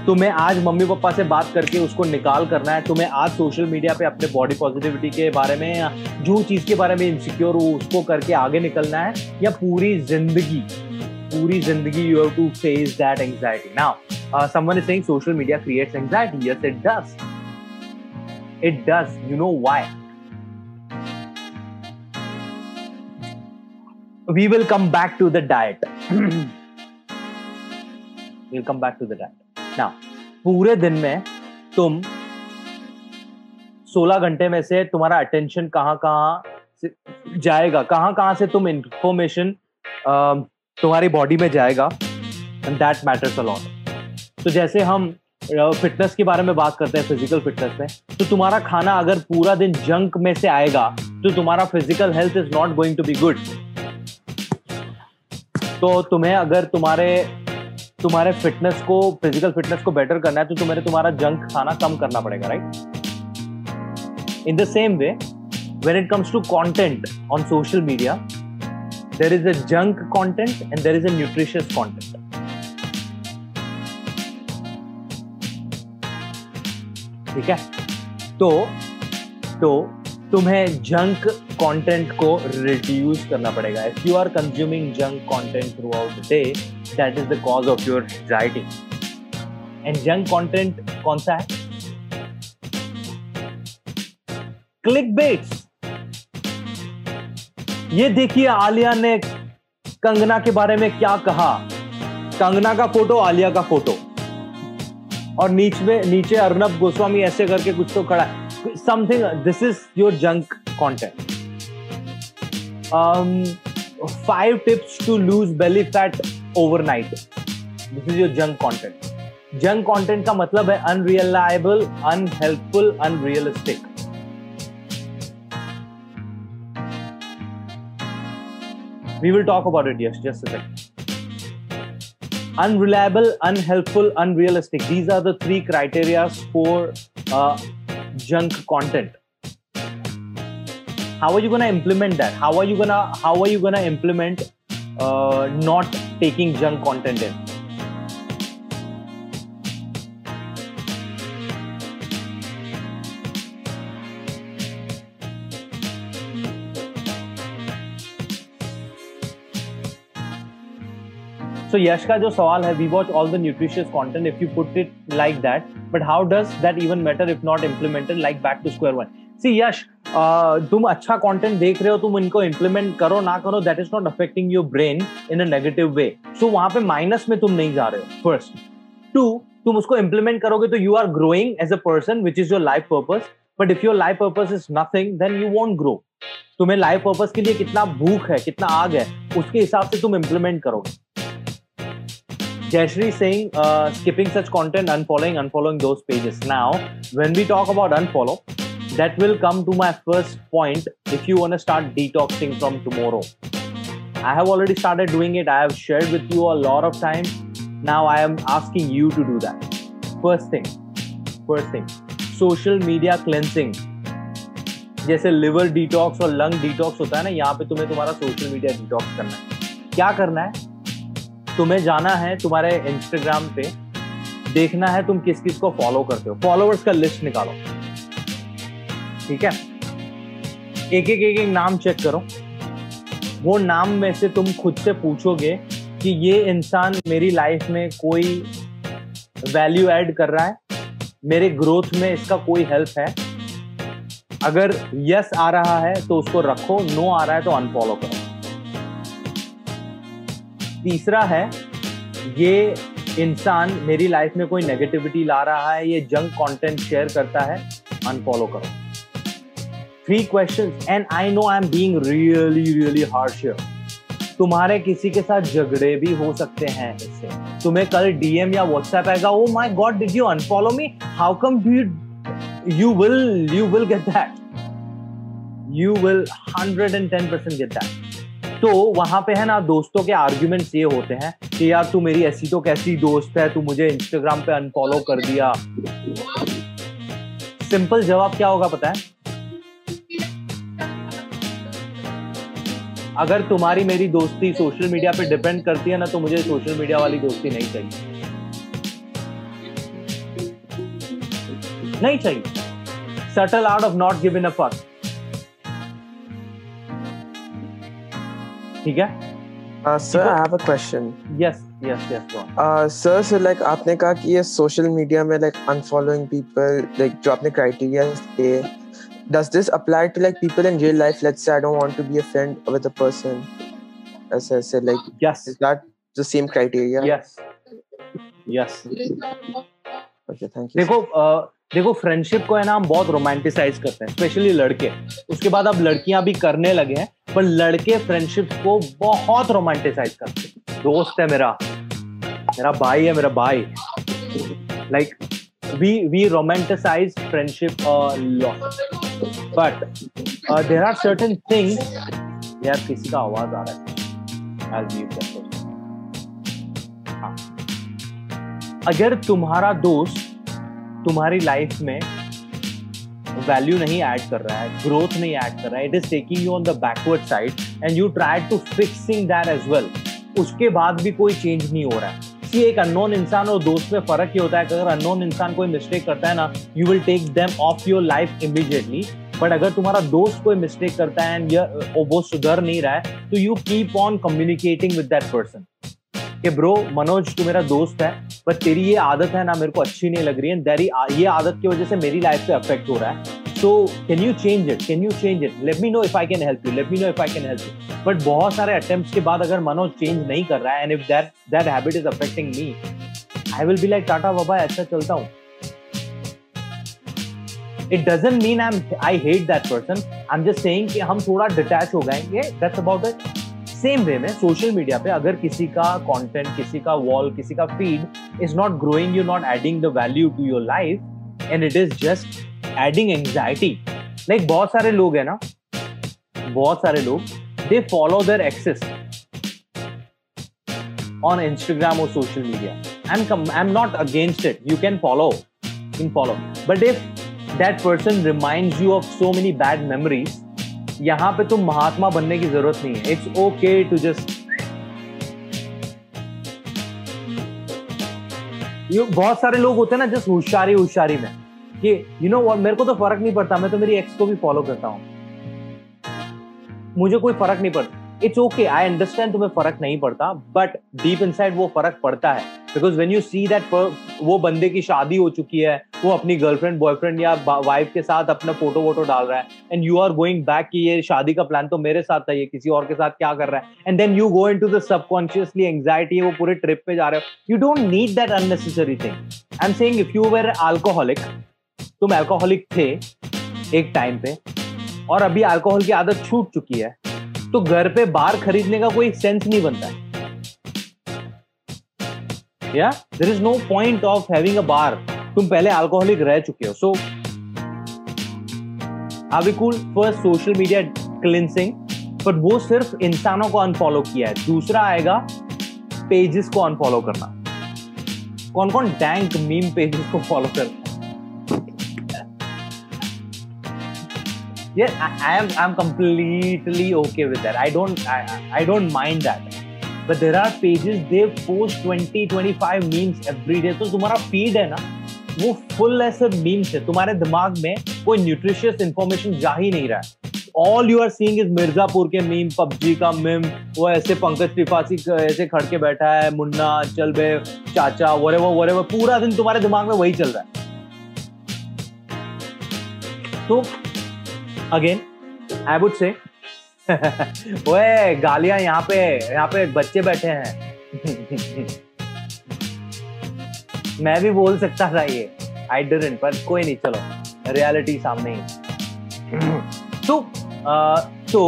तुम्हें आज मम्मी पापा से बात करके उसको निकाल करना है। तुम्हें आज सोशल मीडिया पे अपने बॉडी पॉजिटिविटी के बारे में या जो चीज़ के बारे में इनसिक्योर हो उसको करके आगे निकलना है, या पूरी जिंदगी you have to face that anxiety. Now someone is saying social media creates anxiety. Yes, it does. You know why? We will come back to the diet. Now, पूरे दिन में तुम 16 घंटे में से तुम्हारा अटेंशन कहां-कहां जाएगा, कहां-कहां से तुम इंफॉर्मेशन तुम्हारी बॉडी में जाएगा, and that matters a lot. तो जैसे हम फिटनेस के बारे में बात करते हैं, फिजिकल फिटनेस में, तो तुम्हारा खाना अगर पूरा दिन जंक में से आएगा तो तुम्हारा physical health is not going to be good. तो तुम्हें अगर तुम्हारे फिजिकल फिटनेस को बेटर करना है तो तुम्हारा जंक खाना कम करना पड़ेगा, right? In the same way when it comes to content on social media, there is a junk content and there is a nutritious content. ठीक है? तो तुम्हें जंक कंटेंट को रिड्यूस करना पड़ेगा। If you are consuming junk content throughout the day, that is the cause of your anxiety. And junk content कौन सा है? क्लिकबेट्स। ये देखिए, आलिया ने कंगना के बारे में क्या कहा। कंगना का फोटो, आलिया का फोटो, और नीचे अर्नब गोस्वामी ऐसे करके कुछ तो खड़ा है, something. This is your junk content. 5 tips to lose belly fat overnight. This is your junk content. Junk content का मतलब है unreliable, unhelpful, unrealistic. We will talk about it, yes, just a second. Unreliable, unhelpful, unrealistic. These are the 3 criteria for junk content. How are you going to implement that? How are you going to implement not taking junk content in? So Yash ka jo sawal hai, we watch all the nutritious content if you put it like that, but how does that even matter if not implemented? Like back to square one. See Yash, तुम अच्छा content देख रहे हो, तुम इनको implement करो ना करो, that is not affecting your brain in a negative way. So वहाँ पे minus में तुम नहीं जा रहे हो. First, 2, तुम उसको implement करोगे तो you are growing as a person, which is your life purpose. But if your life purpose is nothing, then you won't grow. तुम्हें life purpose के लिए कितना भूख है, कितना आग है, उसके हिसाब से तुम implement करोगे. Jayashree saying skipping such content, unfollowing those pages. Now, when we talk about unfollow, that will come to my first point. If you want to start detoxing from tomorrow, I have already started doing it. I have shared with you a lot of time. Now I am asking you to do that. First thing, social media cleansing. जैसे liver detox और lung detox होता है ना, यहाँ पे तुम्हें तुम्हारा social media detox करना है. क्या करना है? तुम्हें जाना है तुम्हारे इंस्टाग्राम पे, देखना है तुम किस किस को फॉलो करते हो, फॉलोअर्स का लिस्ट निकालो. ठीक है? एक नाम चेक करो. वो नाम में से तुम खुद से पूछोगे कि ये इंसान मेरी लाइफ में कोई वैल्यू ऐड कर रहा है, मेरे ग्रोथ में इसका कोई हेल्प है. अगर यस आ रहा है तो उसको रखो, नो आ रहा है तो अनफॉलो करो. तीसरा है, ये इंसान मेरी लाइफ में कोई नेगेटिविटी ला रहा है, ये जंक कंटेंट शेयर करता है, अनफॉलो करो. 3 questions. And I know I am being really really harsh here. तुम्हारे किसी के साथ झगड़े भी हो सकते हैं इससे. तुम्हें कल डीएम या व्हाट्सएप आएगा, oh my god did you unfollow me, how come do you will get that, you will 110% get that. तो वहां पे है ना दोस्तों के आर्ग्यूमेंट्स ये होते हैं कि यार तू मेरी ऐसी तो कैसी दोस्त है, तू मुझे इंस्टाग्राम पे अनफॉलो कर दिया. सिंपल जवाब क्या होगा पता है? अगर तुम्हारी मेरी दोस्ती सोशल मीडिया पे डिपेंड करती है ना, तो मुझे सोशल मीडिया वाली दोस्ती नहीं चाहिए, नहीं चाहिए. Settle out of not giving a fuck. ठीक है. Sir, I have a question. Yes, go on. Sir, so like आपने कहा कि ये social media में like unfollowing people, like जो आपने criteria दिए, does this apply to like people in real life? Let's say I don't want to be a friend with a person. ऐसे like yes, is that the same criteria? Yes. Okay, thank you. देखो friendship को है ना हम बहुत romanticise करते हैं, specially लड़के. उसके बाद अब लड़कियां भी करने लगे हैं, पर लड़के फ्रेंडशिप को बहुत रोमांटिसाइज करते हैं. दोस्त है मेरा भाई है, मेरा भाई, like we romanticize friendship a lot. But there are certain things. यार किसी का आवाज आ रहा है, अगर तुम्हारा दोस्त तुम्हारी लाइफ में वैल्यू नहीं ऐड कर रहा है, ग्रोथ नहीं ऐड कर रहा है, it is taking you on the backward side and you try to fixing that as well, उसके बाद भी कोई चेंज नहीं हो रहा है. कि एक अननोन इंसान और दोस्त में फर्क ये होता है कि अगर अननोन इंसान कोई मिस्टेक करता है ना, you will take them off your life immediately. But अगर तुम्हारा दोस्त कोई मिस्टेक करता है एंड वो सुधर नहीं रहा है, तो you keep on communicating with that person कि ब्रो मनोज तू मेरा दोस्त है, पर तेरी ये आदत है ना मेरे को अच्छी नहीं लग रही है, तेरी ये आदत की वजह से मेरी लाइफ पे अफेक्ट हो रहा है, so can you change it, let me know if I can help you, but बहुत सारे अटेम्प्ट्स के बाद अगर मनोज चेंज नहीं कर रहा है and if that habit is affecting me, I will be like टाटा बाबा ऐसा चलता हूँ. It doesn't mean I hate that person, I am just saying कि हम थोड़ा डिटैच हो जाएंगे, that's about it. Same way में सोशल मीडिया पे अगर किसी का कंटेंट, किसी का वॉल, किसी का feed is not growing you, not adding the value to your life and it is just adding anxiety. Like बहुत सारे लोग they follow their exes on Instagram और social media. I am not against it, you can follow, but if that person reminds you of so many bad memories, यहाँ पे तुम महात्मा बनने की जरूरत नहीं है. इट्स ओके टू जस्ट बहुत सारे लोग होते हैं ना जस्ट होशियारी में कि यू नो मेरे को तो फर्क नहीं पड़ता, मैं तो मेरी एक्स को भी फॉलो करता हूं, मुझे कोई फर्क नहीं पड़ता. इट्स ओके, आई अंडरस्टैंड तुम्हें फर्क नहीं पड़ता, बट डीप इनसाइड वो फर्क पड़ता है. Because when you see that वो बंदे की शादी हो चुकी है, वो अपनी गर्लफ्रेंड बॉयफ्रेंड या वाइफ के साथ अपना फोटो वोटो डाल रहा है and you are going back कि ये शादी का प्लान तो मेरे साथ था, ये किसी और के साथ क्या कर रहा है, and then you go into the subconsciously anxiety, वो पूरे ट्रिप पे जा रहे हो. You don't need that unnecessary thing. I am saying if you were alcoholic, तुम अल्कोहलिक थे एक टाइम पे और अभी अल्कोहल की आदत छूट चुकी है, तो घर पे बार खरीदने का कोई सेंस नहीं बनता है. Yeah? There is no point of having a bar. तुम पहले अल्कोहलिक रह चुके हो. So, are we cool? First, social media cleansing. पर वो सिर्फ इंसानों को अनफॉलो किया है. दूसरा आएगा पेजेस को अनफॉलो करना. कौन कौन डैंक मीम पेजेस को फॉलो करता है? Yeah, I'm completely okay with that. I don't mind that. But there are pages they post 20-25 memes every day. तो तुम्हारा feed है ना वो full है सिर्फ memes है. तुम्हारे दिमाग में कोई nutritious information जा ही नहीं रहा है. All you are seeing is Mirzapur के meme, PUBG का meme, वो ऐसे पंकज त्रिपाठी ऐसे खड़ के बैठा है, मुन्ना चल बे चाचा whatever. पूरा दिन तुम्हारे दिमाग में वही चल रहा है. तो again I would say ओए गालियां यहाँ पे बच्चे बैठे हैं. मैं भी बोल सकता था ये, आई डिडंट, पर कोई नहीं, चलो रियलिटी सामने ही। तो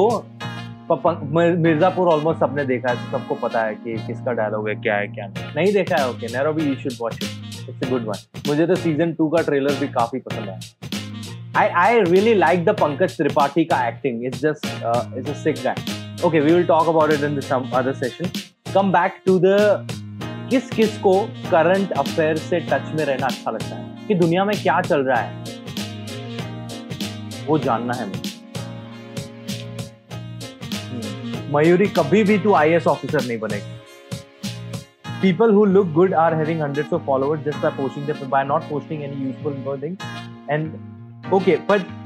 मिर्जापुर ऑलमोस्ट सबने देखा है, तो सबको पता है कि किसका डायलॉग है, क्या है क्या नहीं। नहीं देखा है, okay, Nairobi you should watch it, it's a good one. मुझे तो सीजन 2 का ट्रेलर भी काफी पसंद आया। I really like the Pankaj Tripathi का acting, it's just it's a sick guy. Okay, we will talk about it in some other session. Come back to the किस किस को करंट अफेयर से टच में रहना अच्छा लगता है, कि दुनिया में क्या चल रहा है वो जानना है मुझे। मयूरी, कभी भी तू आईएएस ऑफिसर नहीं बनेगी। People who look good are having hundreds of followers just by posting there, by not posting any useful thing and okay.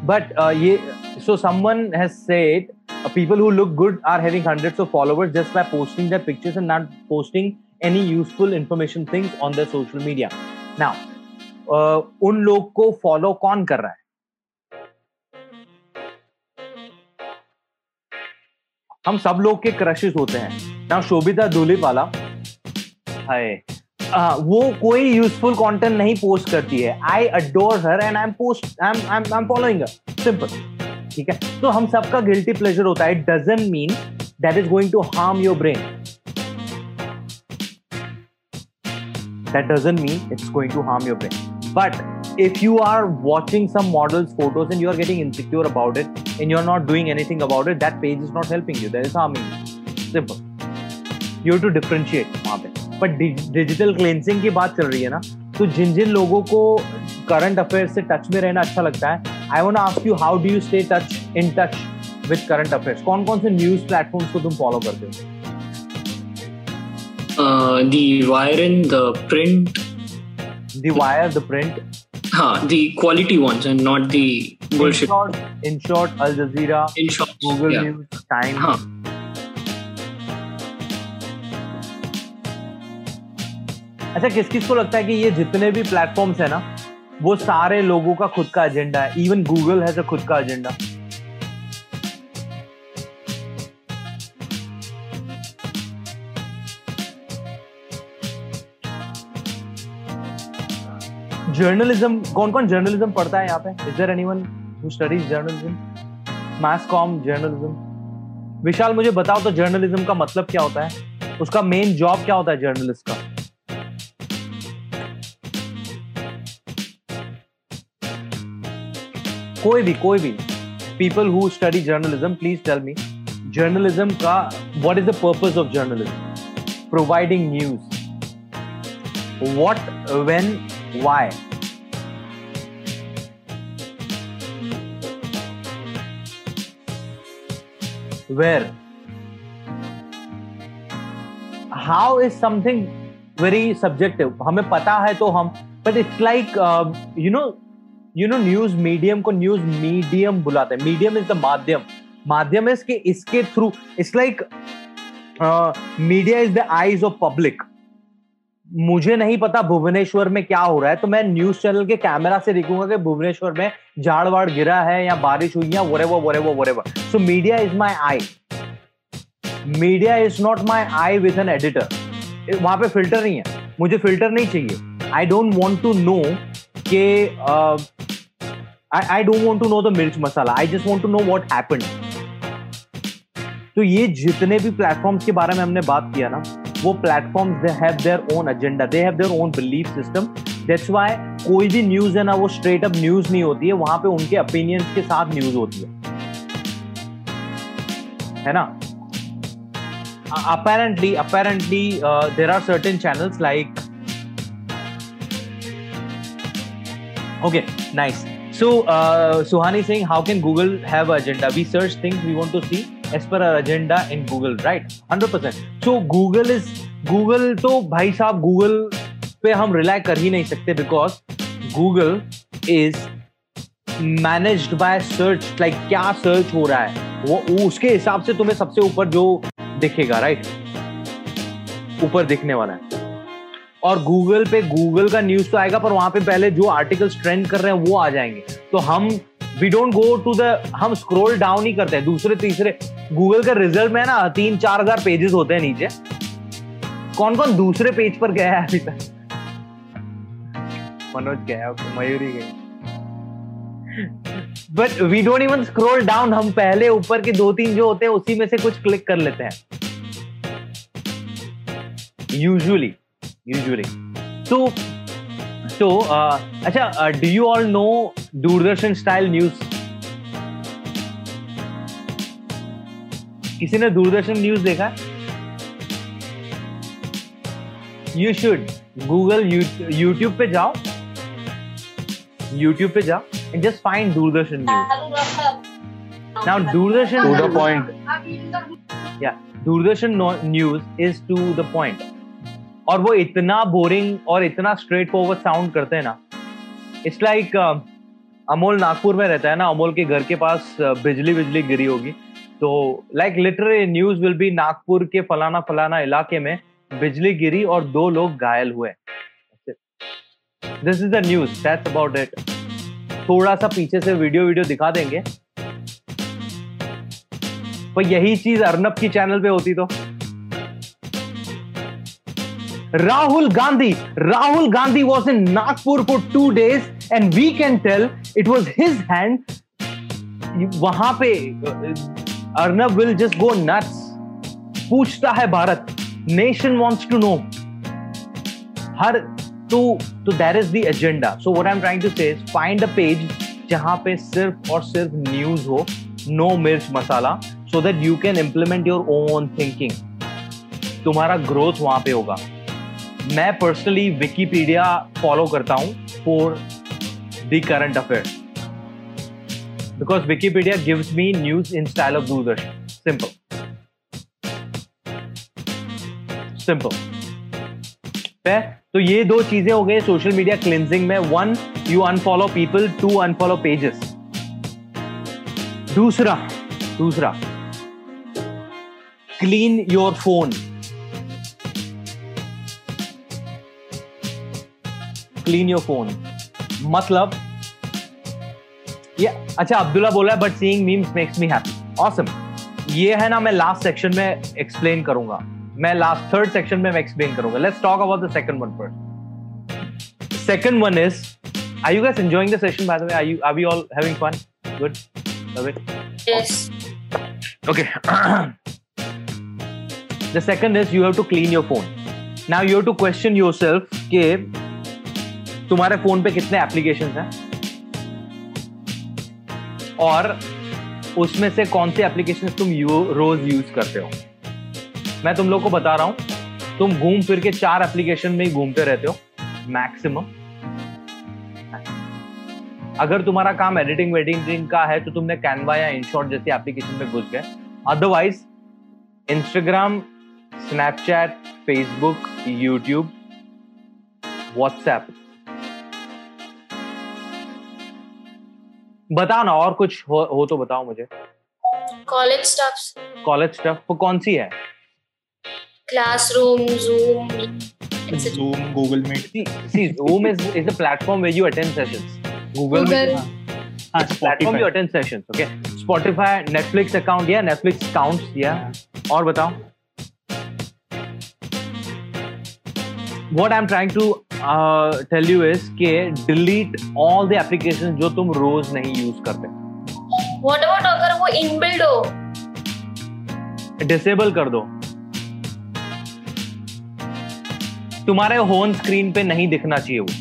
But ये so someone has said people who look good are having hundreds of followers just by posting their pictures and not posting any useful information things on their social media. Now, उन लोग को follow कौन कर रहा है? हम सब लोग के क्रशेस होते हैं ना। शोभिता धूलीपाला है, वो कोई यूजफुल कंटेंट नहीं पोस्ट करती है। I adore her and I am following her, simple, ठीक है। तो हम सबका गिल्टी प्लेजर होता है, it doesn't mean that is going to harm your brain. That doesn't mean it's going to harm your brain. But if you are watching some model's photos and you are getting insecure about it and you are not doing anything about it, that page is not helping you. That is harming you. Simple. You have to differentiate वहाँ पे। But digital cleansing की बात चल रही है ना, तो जिन जिन लोगों को current affairs से touch में रहना अच्छा लगता है, I want to ask you, how do you stay in touch with current affairs? कौन कौन से news platforms को तुम follow करते हो? The Wire and The Print. The Wire, The Print. The quality ones and not the bullshit. In short, Al Jazeera, Google News, Time. अच्छा, किस किस को लगता है कि ये जितने भी प्लेटफॉर्म्स है ना, वो सारे लोगों का खुद का एजेंडा है? इवन गूगल है तो खुद का एजेंडा। जर्नलिज्म, कौन कौन जर्नलिज्म पढ़ता है यहाँ पे? Is there anyone who studies journalism, mass com, journalism? Vishal, मुझे बताओ तो जर्नलिज्म का मतलब क्या होता है? उसका मेन जॉब क्या होता है जर्नलिस्ट का? कोई भी people who study journalism, please tell me journalism का what is the purpose of journalism? Providing news, what, when, why. Where? How is something very subjective. हमें पता है तो हम, but it's like you know news medium को news medium बुलाते हैं। Medium is the माध्यम, माध्यम इज कि इसके through, it's like media is the eyes of public. मुझे नहीं पता भुवनेश्वर में क्या हो रहा है, तो मैं न्यूज चैनल के कैमरा से देखूंगा कि भुवनेश्वर में झाड़ वाड़ गिरा है या बारिश हुई या whatever। So media is my eye, media is not my eye with an editor. वहां पे फिल्टर नहीं है, मुझे फिल्टर नहीं चाहिए। I don't want to know के I don't want to know the mirch masala, I just want to know what happened. तो ये जितने भी प्लेटफॉर्म्स के बारे में हमने बात किया ना, वो platforms they have their own agenda, they have their own belief system. That's why कोई भी न्यूज है ना, वो स्ट्रेट अप न्यूज नहीं होती है, वहां पे उनके ओपिनियंस के साथ न्यूज होती है ना। Apparently there are certain channels like, okay nice. So Suhani Singh, how can Google have agenda? We search things we want to see as per our agenda in Google, right? 100%. So Google तो भाई साहब, Google पे हम rely कर ही नहीं सकते, because Google is managed by search, like क्या search हो रहा है वो उसके हिसाब से तुम्हें सबसे ऊपर जो दिखेगा, right? ऊपर दिखने वाला है। और Google पे Google का न्यूज तो आएगा, पर वहां पे पहले जो आर्टिकल्स ट्रेंड कर रहे हैं वो आ जाएंगे। तो हम We don't go to the, हम scroll down ही करते हैं। दूसरे तीसरे Google के रिजल्ट में ना 3-4 हजार पेजेस होते हैं नीचे। कौन कौन दूसरे पेज पर गया है अभी तक? Manoj gaya, okay, Mayuri gaya. But we don't even scroll down. हम पहले ऊपर के 2-3 जो होते हैं उसी में से कुछ click कर लेते हैं. Usually. So, अच्छा, do you all know Doordarshan style news? किसी ने दूरदर्शन न्यूज देखा? You should Google YouTube पे जाओ and just find Doordarshan news. Now Doordarshan to the point. Yeah, Doordarshan news is to the point. और वो इतना boring और इतना straightforward sound करते हैं ना. It's like अमोल नागपुर में रहता है ना. अमोल के घर के पास बिजली गिरी होगी. तो like literally news will be Nagpur के फलाना इलाके में बिजली गिरी और 2 लोग घायल हुए. This is the news, that's about it. थोड़ा सा पीछे से वीडियो दिखा देंगे. पर यही चीज अर्नब की चैनल पे होती तो Rahul Gandhi was in Nagpur for 2 days and we can tell it was his hand. वहां पे Arnab will just go nuts. पूछता है Bharat, nation wants to know her. तो that is the agenda. So what I am trying to say is find a page जहां पे सिर्फ और सिर्फ न्यूज हो, no mirch masala, so that you can implement your own thinking. तुम्हारा ग्रोथ वहां पे होगा. मैं पर्सनली विकिपीडिया फॉलो करता हूं for the current affair. Because Wikipedia gives me news in style of Doordarshan. Simple. Fair? So, ये 2 चीजें हो गई सोशल मीडिया क्लिनजिंग में. 1, you unfollow people. 2, unfollow pages. दूसरा, clean your phone. Clean your phone. मतलब अच्छा अब्दुल्ला बोला है, but seeing memes makes me happy. Awesome. ये है ना, मैं लास्ट सेक्शन में एक्सप्लेन करूंगा. मैं लास्ट थर्ड सेक्शन में एक्सप्लेन करूंगा. Let's talk about the second one first. Second one is, are you guys enjoying the session by the way? Are we all having fun? Good, love it. Yes, okay. The second is, you have to clean your phone. Now you have to question yourself के तुम्हारे phone पे कितने applications हैं और उसमें से कौन से एप्लीकेशन तुम रोज यूज करते हो. मैं तुम लोग को बता रहा हूं, तुम घूम फिर के 4 एप्लीकेशन में ही घूमते रहते हो मैक्सिमम. अगर तुम्हारा काम एडिटिंग का है तो तुमने कैनवा या इनशॉट जैसी एप्लीकेशन में घुस गए. Otherwise Instagram, Snapchat, Facebook, YouTube, WhatsApp. बताना और कुछ हो तो बताओ मुझे. कॉलेज स्टफ वो कौन सी है? Classroom, Zoom, Google Meet. See, Zoom is the platform where you attend sessions. Google Meet, हां, platform you attend sessions. Okay. Spotify, Netflix account. या नेटफ्लिक्स काउंट्स. या और बताओ. What I am trying to tell you is के delete all the applications जो तुम रोज नहीं use करते. What about अगर वो inbuilt हो? Disable कर दो. तुम्हारे home screen पे नहीं दिखना चाहिए वो.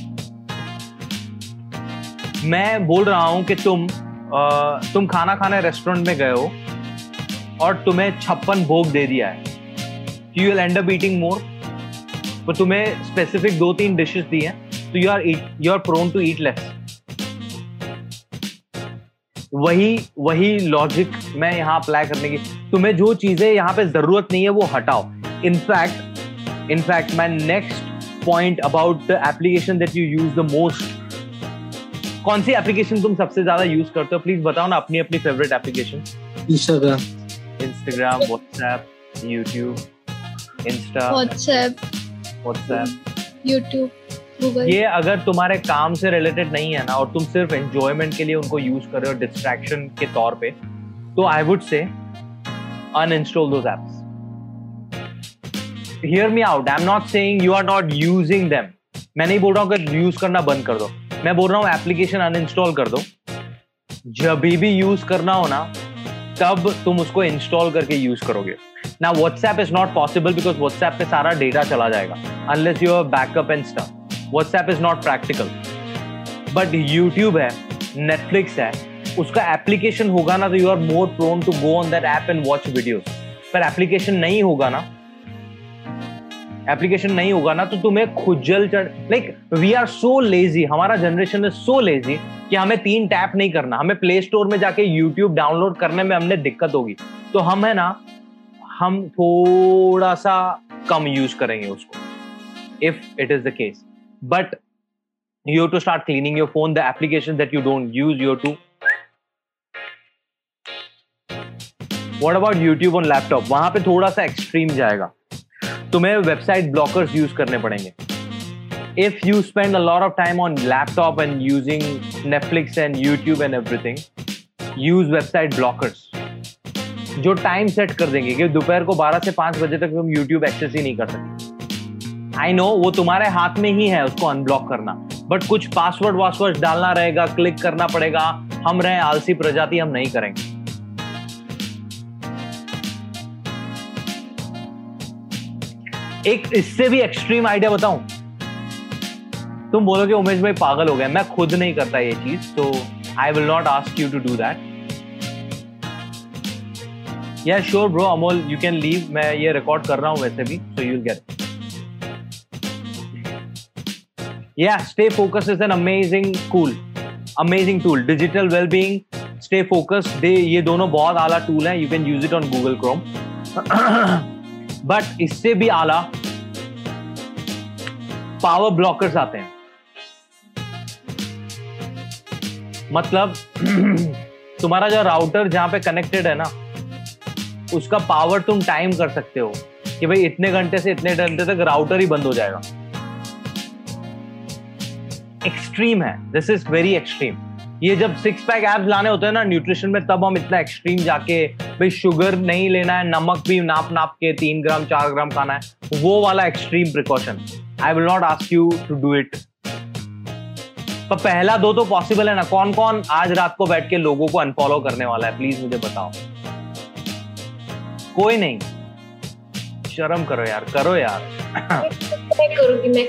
मैं बोल रहा हूं कि तुम खाना खाने रेस्टोरेंट में गए हो और तुम्हें 56 भोग दे दिया है. You will end up eating more. तो तुम्हें स्पेसिफिक 2-3 डिशेस दी हैं, तो you are prone to eat less. वही लॉजिक मैं यहाँ अप्लाई करने की. तुम्हें जो चीजें यहाँ पे जरूरत नहीं है वो हटाओ. In fact my next point about the application that you use the most. कौन सी एप्लीकेशन तुम सबसे ज्यादा यूज करते हो? प्लीज बताओ ना अपनी favourite application. Instagram, WhatsApp, YouTube, WhatsApp, YouTube, Google. ये अगर तुम्हारे काम से रिलेटेड नहीं है ना और तुम सिर्फ एंजॉयमेंट के लिए उनको यूज कर रहे हो डिस्ट्रैक्शन के तौर पे, तो I would say uninstall those apps. Hear me out. I'm not saying you are not using them. मैं नहीं बोल रहा हूँ कि यूज करना बंद कर दो, मैं बोल रहा हूँ एप्लीकेशन अनइंस्टॉल कर दो। जब भी यूज करना हो ना तब तुम उसको इंस्टॉल करके यूज करोगे ना। WhatsApp is not possible because WhatsApp पे सारा डेटा चला जाएगा unless you have backup and stuff. WhatsApp is not practical. But YouTube है, Netflix है, उसका एप्लीकेशन होगा ना तो you are more prone to go on that app and watch videos. पर एप्लीकेशन नहीं होगा ना, एप्लीकेशन नहीं होगा ना तो तुम्हें खुजल चढ़। Like we are so lazy, हमारा जनरेशन इज सो लेजी कि हमें 3 टैप नहीं करना, हमें प्ले स्टोर में जाके YouTube डाउनलोड करने में हमने दिक्कत होगी। तो हम है ना, हम थोड़ा सा कम यूज करेंगे उसको if it is the case. But you have to start cleaning your phone, the application that you don't use you have to. What about YouTube on laptop? वहां पे थोड़ा सा एक्सट्रीम जाएगा, तुम्हें वेबसाइट ब्लॉकर्स यूज करने पड़ेंगे। If you spend a lot of time on laptop and using Netflix and YouTube and everything, use website blockers जो time set कर देंगे कि दोपहर को 12 से 5 बजे तक तुम YouTube एक्सेस ही नहीं कर सकते। आई नो वो तुम्हारे हाथ में ही है उसको अनब्लॉक करना, बट कुछ पासवर्ड वासवर्ड डालना रहेगा, क्लिक करना पड़ेगा। हम रहे आलसी प्रजाति, हम नहीं करेंगे। एक इससे भी एक्सट्रीम आइडिया बताऊं, तुम बोलोगे उमेश भाई पागल हो गए, मैं खुद नहीं करता ये चीज, तो I will not ask you to do that. Yeah sure bro Amol, you can leave, मैं ये रिकॉर्ड कर रहा हूं वैसे भी, so you will get. Yeah stay focus is an amazing tool. Digital wellbeing, stay focus, ये दोनों बहुत आला टूल है। You can use it on Google Chrome. But इससे भी आला पावर ब्लॉकर्स आते हैं। मतलब तुम्हारा जो राउटर जहां पे कनेक्टेड है ना, उसका पावर तुम टाइम कर सकते हो कि भाई इतने घंटे से इतने घंटे तक राउटर ही बंद हो जाएगा। एक्सट्रीम है, दिस इज वेरी एक्सट्रीम। ये जब 6-pack एप्स लाने होते हैं ना न्यूट्रिशन में, तब हम इतना एक्सट्रीम जाके भाई शुगर नहीं लेना है, नमक भी नाप के 3 ग्राम 4 ग्राम खाना है, वो वाला extreme precaution I will not ask you to do it। पर पहला 2 तो पॉसिबल है ना। कौन कौन आज रात को बैठ के लोगों को अनफॉलो करने वाला है, प्लीज मुझे बताओ। कोई नहीं? शर्म करो यार, करो यार। मैं करूंगी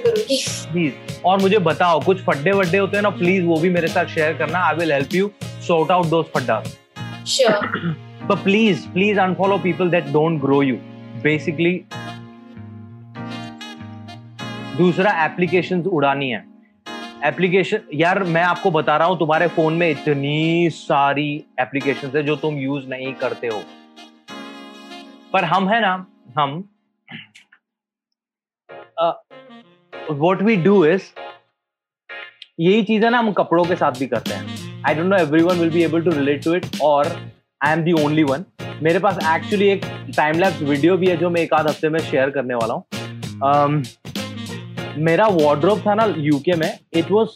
प्लीज। और मुझे बताओ, कुछ फड्डे वड्डे होते हैं ना, प्लीज वो भी मेरे साथ शेयर करना। I will help you sort out those फड्डास। Sure. But please unfollow people that don't grow you basically. दूसरा, एप्लीकेशंस उड़ानी है। एप्लीकेशन यार मैं आपको बता रहा हूं, तुम्हारे फोन में इतनी सारी एप्लीकेशंस है जो तुम यूज नहीं करते हो। पर हम है ना, हम व्हाट वी डू इज, यही चीज है ना हम कपड़ों के साथ भी करते हैं। I don't know everyone will be able to relate to it और I am the only one. मेरे पास एक्चुअली एक टाइम लैप्स वीडियो भी है जो मैं एक आध हफ्ते में शेयर करने वाला हूँ। मेरा वार्डरोब था ना यूके में, इट वॉज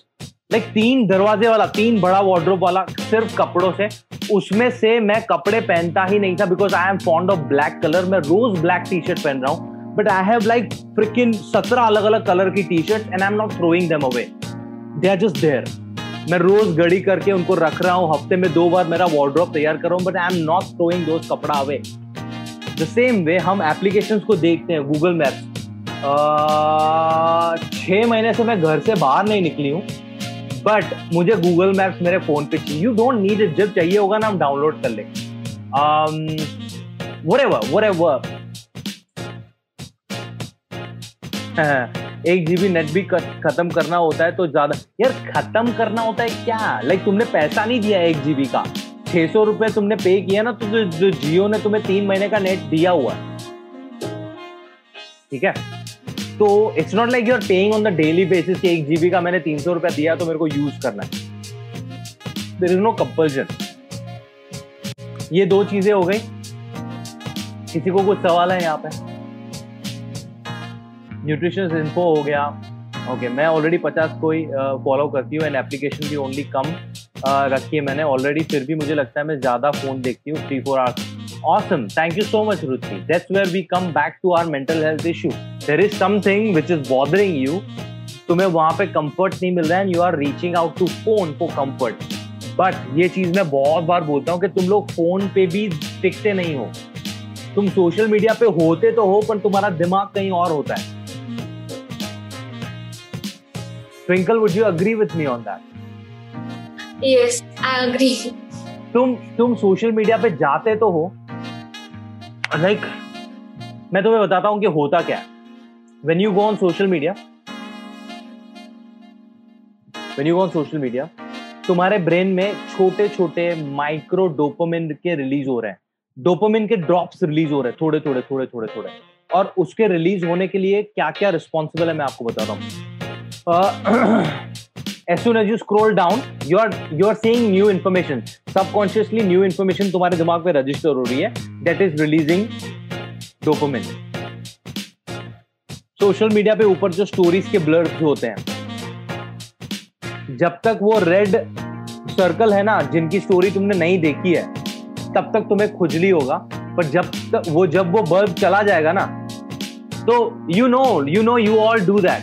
लाइक 3 दरवाजे वाला, 3 बड़ा वार्डरोब वाला, सिर्फ कपड़ों से। उसमें से मैं कपड़े पहनता ही नहीं था because I am fond of black colour. मैं रोज ब्लैक टी शर्ट पहन रहा हूँ, but I have like freaking 17 अलग अलग कलर की T shirt and I am not throwing them away, they are just there. मैं रोज गड़ी करके उनको रख रहा हूँ, हफ्ते में 2 बार मेरा वार्डरोब तैयार कर रहा हूँ, but I am not throwing those कपड़ा अवे। द सेम वे हम एप्लीकेशन को देखते हैं। गूगल मैप्स, 6 महीने से मैं घर से बाहर नहीं निकली हूँ, बट मुझे गूगल मैप्स मेरे फोन पे चाहिए। यू डोंट नीड इट, जब चाहिए होगा ना हम डाउनलोड कर लेंगे। एक जीबी नेट भी खत्म करना होता है तो ज्यादा यार, खत्म करना होता है क्या? लाइक तुमने पैसा नहीं दिया 1 GB का, 600 रुपए तुमने पे किया ना, तो जो जियो ने तुम्हें 3 महीने का नेट दिया हुआ, ठीक है? तो it's not like you are paying on the daily basis कि 1 GB का मैंने 300 रुपया दिया तो मेरे को यूज करना है। There is no compulsion. ये 2 चीजें हो गई। किसी को कुछ सवाल है यहाँ पे? न्यूट्रिशन इन्फो हो गया, ओके। मैं ऑलरेडी 50 कोई फॉलो करती हूँ एंड एप्लीकेशन भी ओनली कम रखी है मैंने ऑलरेडी, फिर भी मुझे लगता है मैं ज्यादा फोन देखती हूँ 3-4 hours। Awesome. Thank you so much, Ruchi. That's where we come back to our mental health issue. There is something which is bothering you. तुम्हें वहाँ पे कंफर्ट नहीं मिल रहा है and you are reaching out to phone for comfort. But ये चीज़ मैं बहुत बार बोलता हूँ कि तुम लोग फोन पे भी टिकते नहीं हो. तुम सोशल मीडिया पे होते तो हो पर तुम्हारा दिमाग कहीं और होता है. Twinkle, would you agree with me on that? Yes, I agree. तुम सोशल मीडिया पे जाते तो हो. Like, मैं तुम्हें बताता हूँ कि होता क्या है. When you go on social media, तुम्हारे ब्रेन में छोटे छोटे माइक्रो डोपामिन के रिलीज हो रहे हैं. डोपामिन के ड्रॉप्स रिलीज हो रहे हैं थोड़े थोड़े. और उसके रिलीज होने के लिए क्या क्या रिस्पॉन्सिबल है मैं आपको बताता हूँ. As soon as you scroll down, you are seeing new information. Subconsciously new information तुम्हारे दिमाग में रजिस्टर हो रही है. That is releasing dopamine. Social media पे ऊपर जो स्टोरीज के ब्लर्स होते हैं, जब तक वो रेड सर्कल है ना जिनकी स्टोरी तुमने नहीं देखी है तब तक तुम्हें खुजली होगा. पर जब वो बल्ब चला जाएगा ना तो you know you all do that.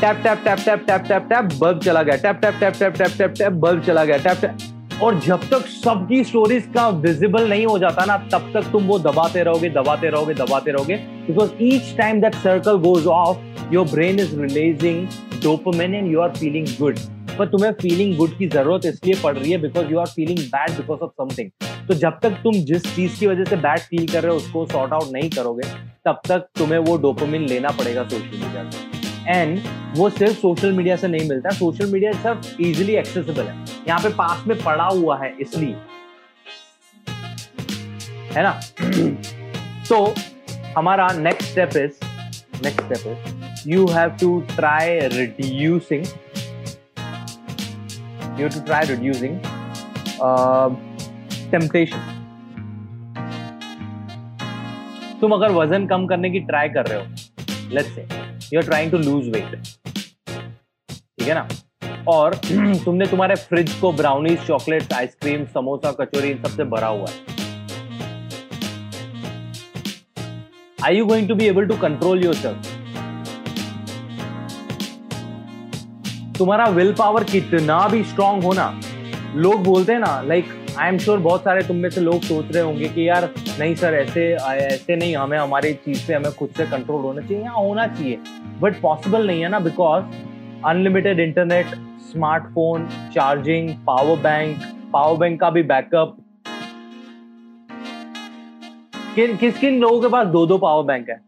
Tap tap tap tap tap tap tap bulb चला गया. Tap tap tap tap tap tap tap bulb चला गया. Tap tap. और जब तक सबकी स्टोरीज का विजिबल नहीं हो जाता ना तब तक तुम वो दबाते रहोगे. Because each time that circle goes off your brain is releasing dopamine and you are feeling good. पर तुम्हें फीलिंग गुड की जरूरत इसलिए पड़ रही है because you are feeling bad because of something. तो जब तक तुम जिस चीज की वजह से बैड फील कर रहे हो उसको सॉर्ट आउट नहीं करोगे तब तक तुम्हें वो डोपामिन लेना पड़ेगा सोशल मीडिया से. एंड वो सिर्फ सोशल मीडिया से नहीं मिलता. सोशल मीडिया सिर्फ इजिली एक्सेसिबल है, यहाँ पे पास में पड़ा हुआ है, इसलिए है ना. तो हमारा next step is you have to try reducing. You have to try reducing temptation. तुम अगर वजन कम करने की ट्राई कर रहे हो, let's say you're trying to lose weight, ठीक है ना. और तुमने तुम्हारे फ्रिज को brownies, chocolate, ice cream, samosa, kachori इन सबसे भरा हुआ है. Are you going to be able to control yourself? तुम्हारा विल पावर कितना भी स्ट्रांग हो ना, लोग बोलते हैं ना, लाइक आई एम श्योर बहुत सारे तुम में से लोग सोच रहे होंगे कि यार नहीं सर ऐसे नहीं, हमें हमारी चीज से हमें खुद से कंट्रोल होना चाहिए, यहाँ होना चाहिए. बट पॉसिबल नहीं है ना, because unlimited internet, smartphone, charging, power bank का भी बैकअप. किन लोगों के पास 2 पावर बैंक है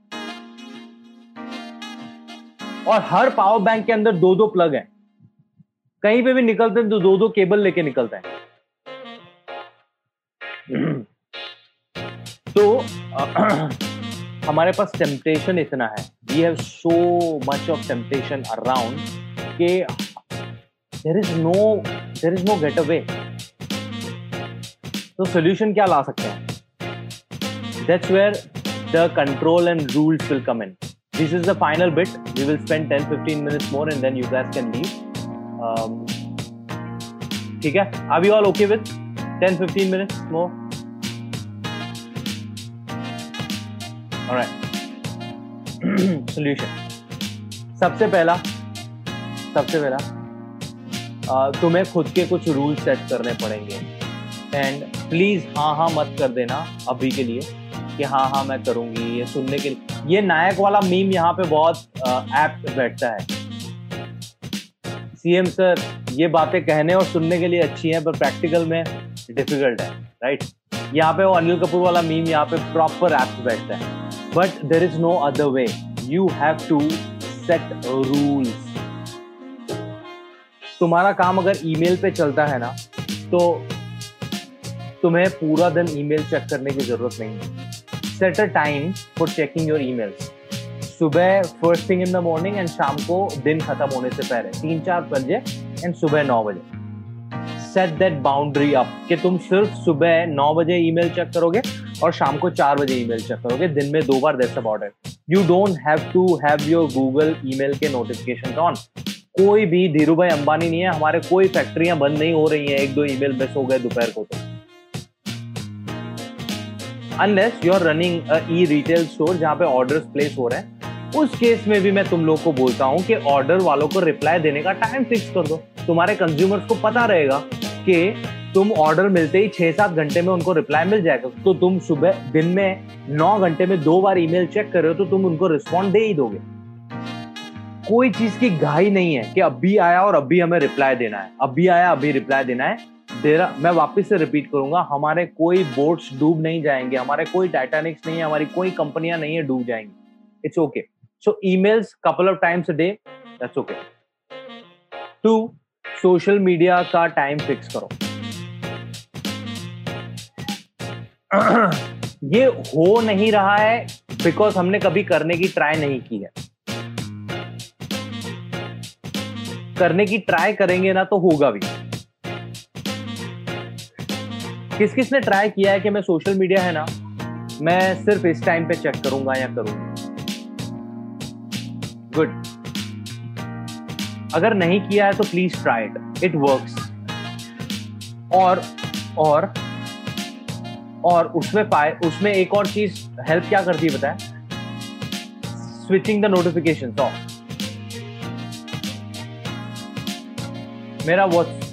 और हर पावर बैंक के अंदर 2 प्लग है. कहीं पे भी निकलते हैं तो 2 केबल लेके निकलते हैं. तो हमारे पास टेम्पटेशन इतना है, we have so much of temptation around के there is no get away. तो सोल्यूशन क्या ला सकते हैं? That's where the control and rules will come in. This is the final bit. We will spend 10-15 minutes more and then you guys can leave. ठीक है? Are you all okay with 10-15 minutes more? All right. Solution. सबसे पहला तुम्हें खुद के कुछ rule set करने पड़ेंगे. And please हाँ मत कर देना अभी के लिए कि हाँ मैं करूंगी. ये सुनने के लिए ये नायक वाला मीम यहाँ पे बहुत एप्ट बैठता है. सीएम सर ये बातें कहने और सुनने के लिए अच्छी हैं पर प्रैक्टिकल में डिफिकल्ट है, राइट. यहाँ पे वो अनिल कपूर वाला मीम यहाँ पे प्रॉपर एप्ट बैठता है. But there is no other way. You have to set rules. तुम्हारा काम अगर ईमेल पे चलता है ना तो तुम्हें पूरा दिन ईमेल चेक करने की जरूरत नहीं है. Set a time for checking your emails. सुबह first thing in the morning and शाम को दिन खत्म होने से पहले 3-4 बजे and सुबह 9 बजे. Set that boundary up कि तुम सिर्फ सुबह 9 बजे ईमेल चेक करोगे और शाम को 4 बजे ईमेल चेक करोगे. दिन में 2 बार. that's about it. You don't have to have your Google email के notifications on. कोई भी धीरू भाई अंबानी नहीं है. हमारे कोई फैक्ट्रियां बंद नहीं हो रही हैं. 1-2 ईमेल मिस हो गए दोपहर को तो. Unless you're running a e-retail store जहाँ पे orders place हो रहे हैं उस केस में भी मैं तुम लोग को बोलता हूँ कि ऑर्डर वालों को रिप्लाई देने का टाइम फिक्स कर दो। तुम्हारे कंज्यूमर्स को पता रहेगा कि तुम ऑर्डर मिलते ही 6-7 घंटे में उनको रिप्लाई मिल जाएगा। तो तुम सुबह दिन में 9 घंटे में 2 बार ईमेल चेक कर रहे हो तो तुम उनको रिस्पॉन्ड दे ही दोगे। कोई चीज की घाई नहीं है कि अभी आया और अभी हमें रिप्लाई देना है, अभी आया अभी रिप्लाई देना है। मैं वापस से रिपीट करूंगा, हमारे कोई बोट्स डूब नहीं जाएंगे, हमारे कोई टाइटैनिक्स नहीं है, हमारी कोई कंपनियां नहीं है डूब जाएंगी। It's okay. So emails couple of times a day, that's okay. 2, social media का टाइम फिक्स करो। ये हो नहीं रहा है बिकॉज हमने कभी करने की ट्राई नहीं की है। करने की ट्राई करेंगे ना तो होगा भी। किसने ट्राई किया है कि मैं सोशल मीडिया है ना मैं सिर्फ इस टाइम पे चेक करूंगा या करूंगा? गुड। अगर नहीं किया है तो please try it, it works. और उसमें एक और चीज हेल्प क्या करती है बताएं? Switching the notifications off.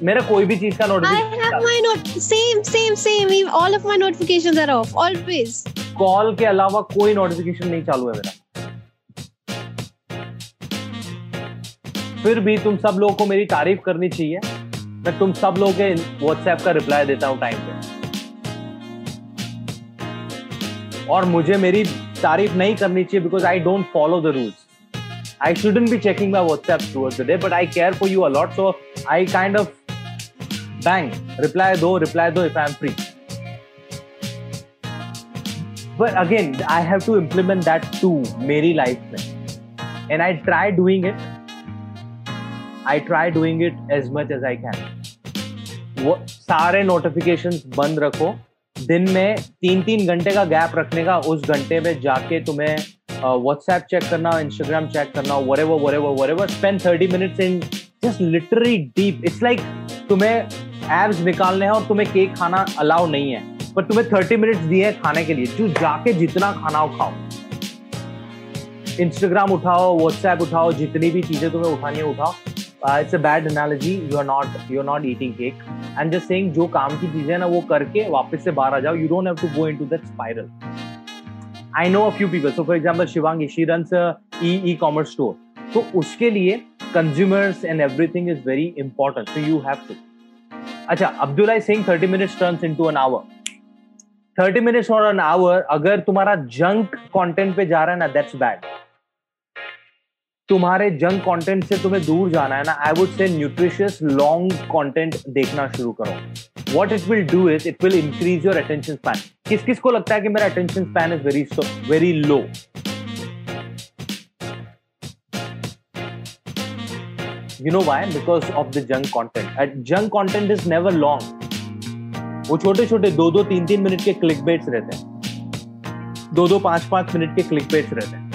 मेरा कोई भी चीज का notification, all of my notifications are off always. Call के अलावा कोई नोटिफिकेशन नहीं चालू है मेरा। फिर भी तुम सब लोगों को मेरी तारीफ करनी चाहिए, मैं तुम सब लोगों के व्हाट्सएप का रिप्लाई देता हूँ टाइम पे। और मुझे मेरी तारीफ नहीं करनी चाहिए because I don't follow the rules. I shouldn't be checking my WhatsApp throughout the day, but I care for you a lot, so I kind of bang, reply though if I am free. But again, I have to implement that too, meri life mein. And I try doing it. As much as I can. वो सारे notifications बंद रखो। दिन में 3-3 घंटे का gap रखने का, उस घंटे में जाके तुम्हें WhatsApp चेक करना, Instagram चेक करना, whatever, spend 30 minutes in just literally deep. It's like तुम्हें एब्स निकालने हैं और तुम्हें केक खाना अलाउ नहीं है, पर तुम्हें 30 मिनट्स दिए हैं खाने के लिए। जो जाके जितना खाना हो खाओ, Instagram उठाओ, WhatsApp उठाओ, जितनी भी चीजें तुम्हें उठानी है उठाओ। It's a bad analogy. You're not eating cake. I'm just saying जो काम की चीजें ना वो करके वापस से बाहर आ जाओ। You don't have to go into that spiral. I know a few people. So for example, Shivangi, she runs a e-commerce store. So उसके लिए consumers and everything is very important. So you have to. अच्छा, Abdullah is saying 30 minutes turns into an hour. 30 minutes or an hour अगर तुम्हारा junk content पे जा रहा है ना, that's bad. तुम्हारे junk content से तुम्हें दूर जाना है ना, I would say nutritious long content देखना शुरू करो. What it will do is it will increase your attention span. किस को लगता है कि मेरा attention span is very low? You know why? Because of the junk content. Junk content is never long. वो छोटे-छोटे 2-2, 3-3 मिनट के clickbaits रहते हैं, 2-2, 5-5 मिनट के clickbaits रहते हैं।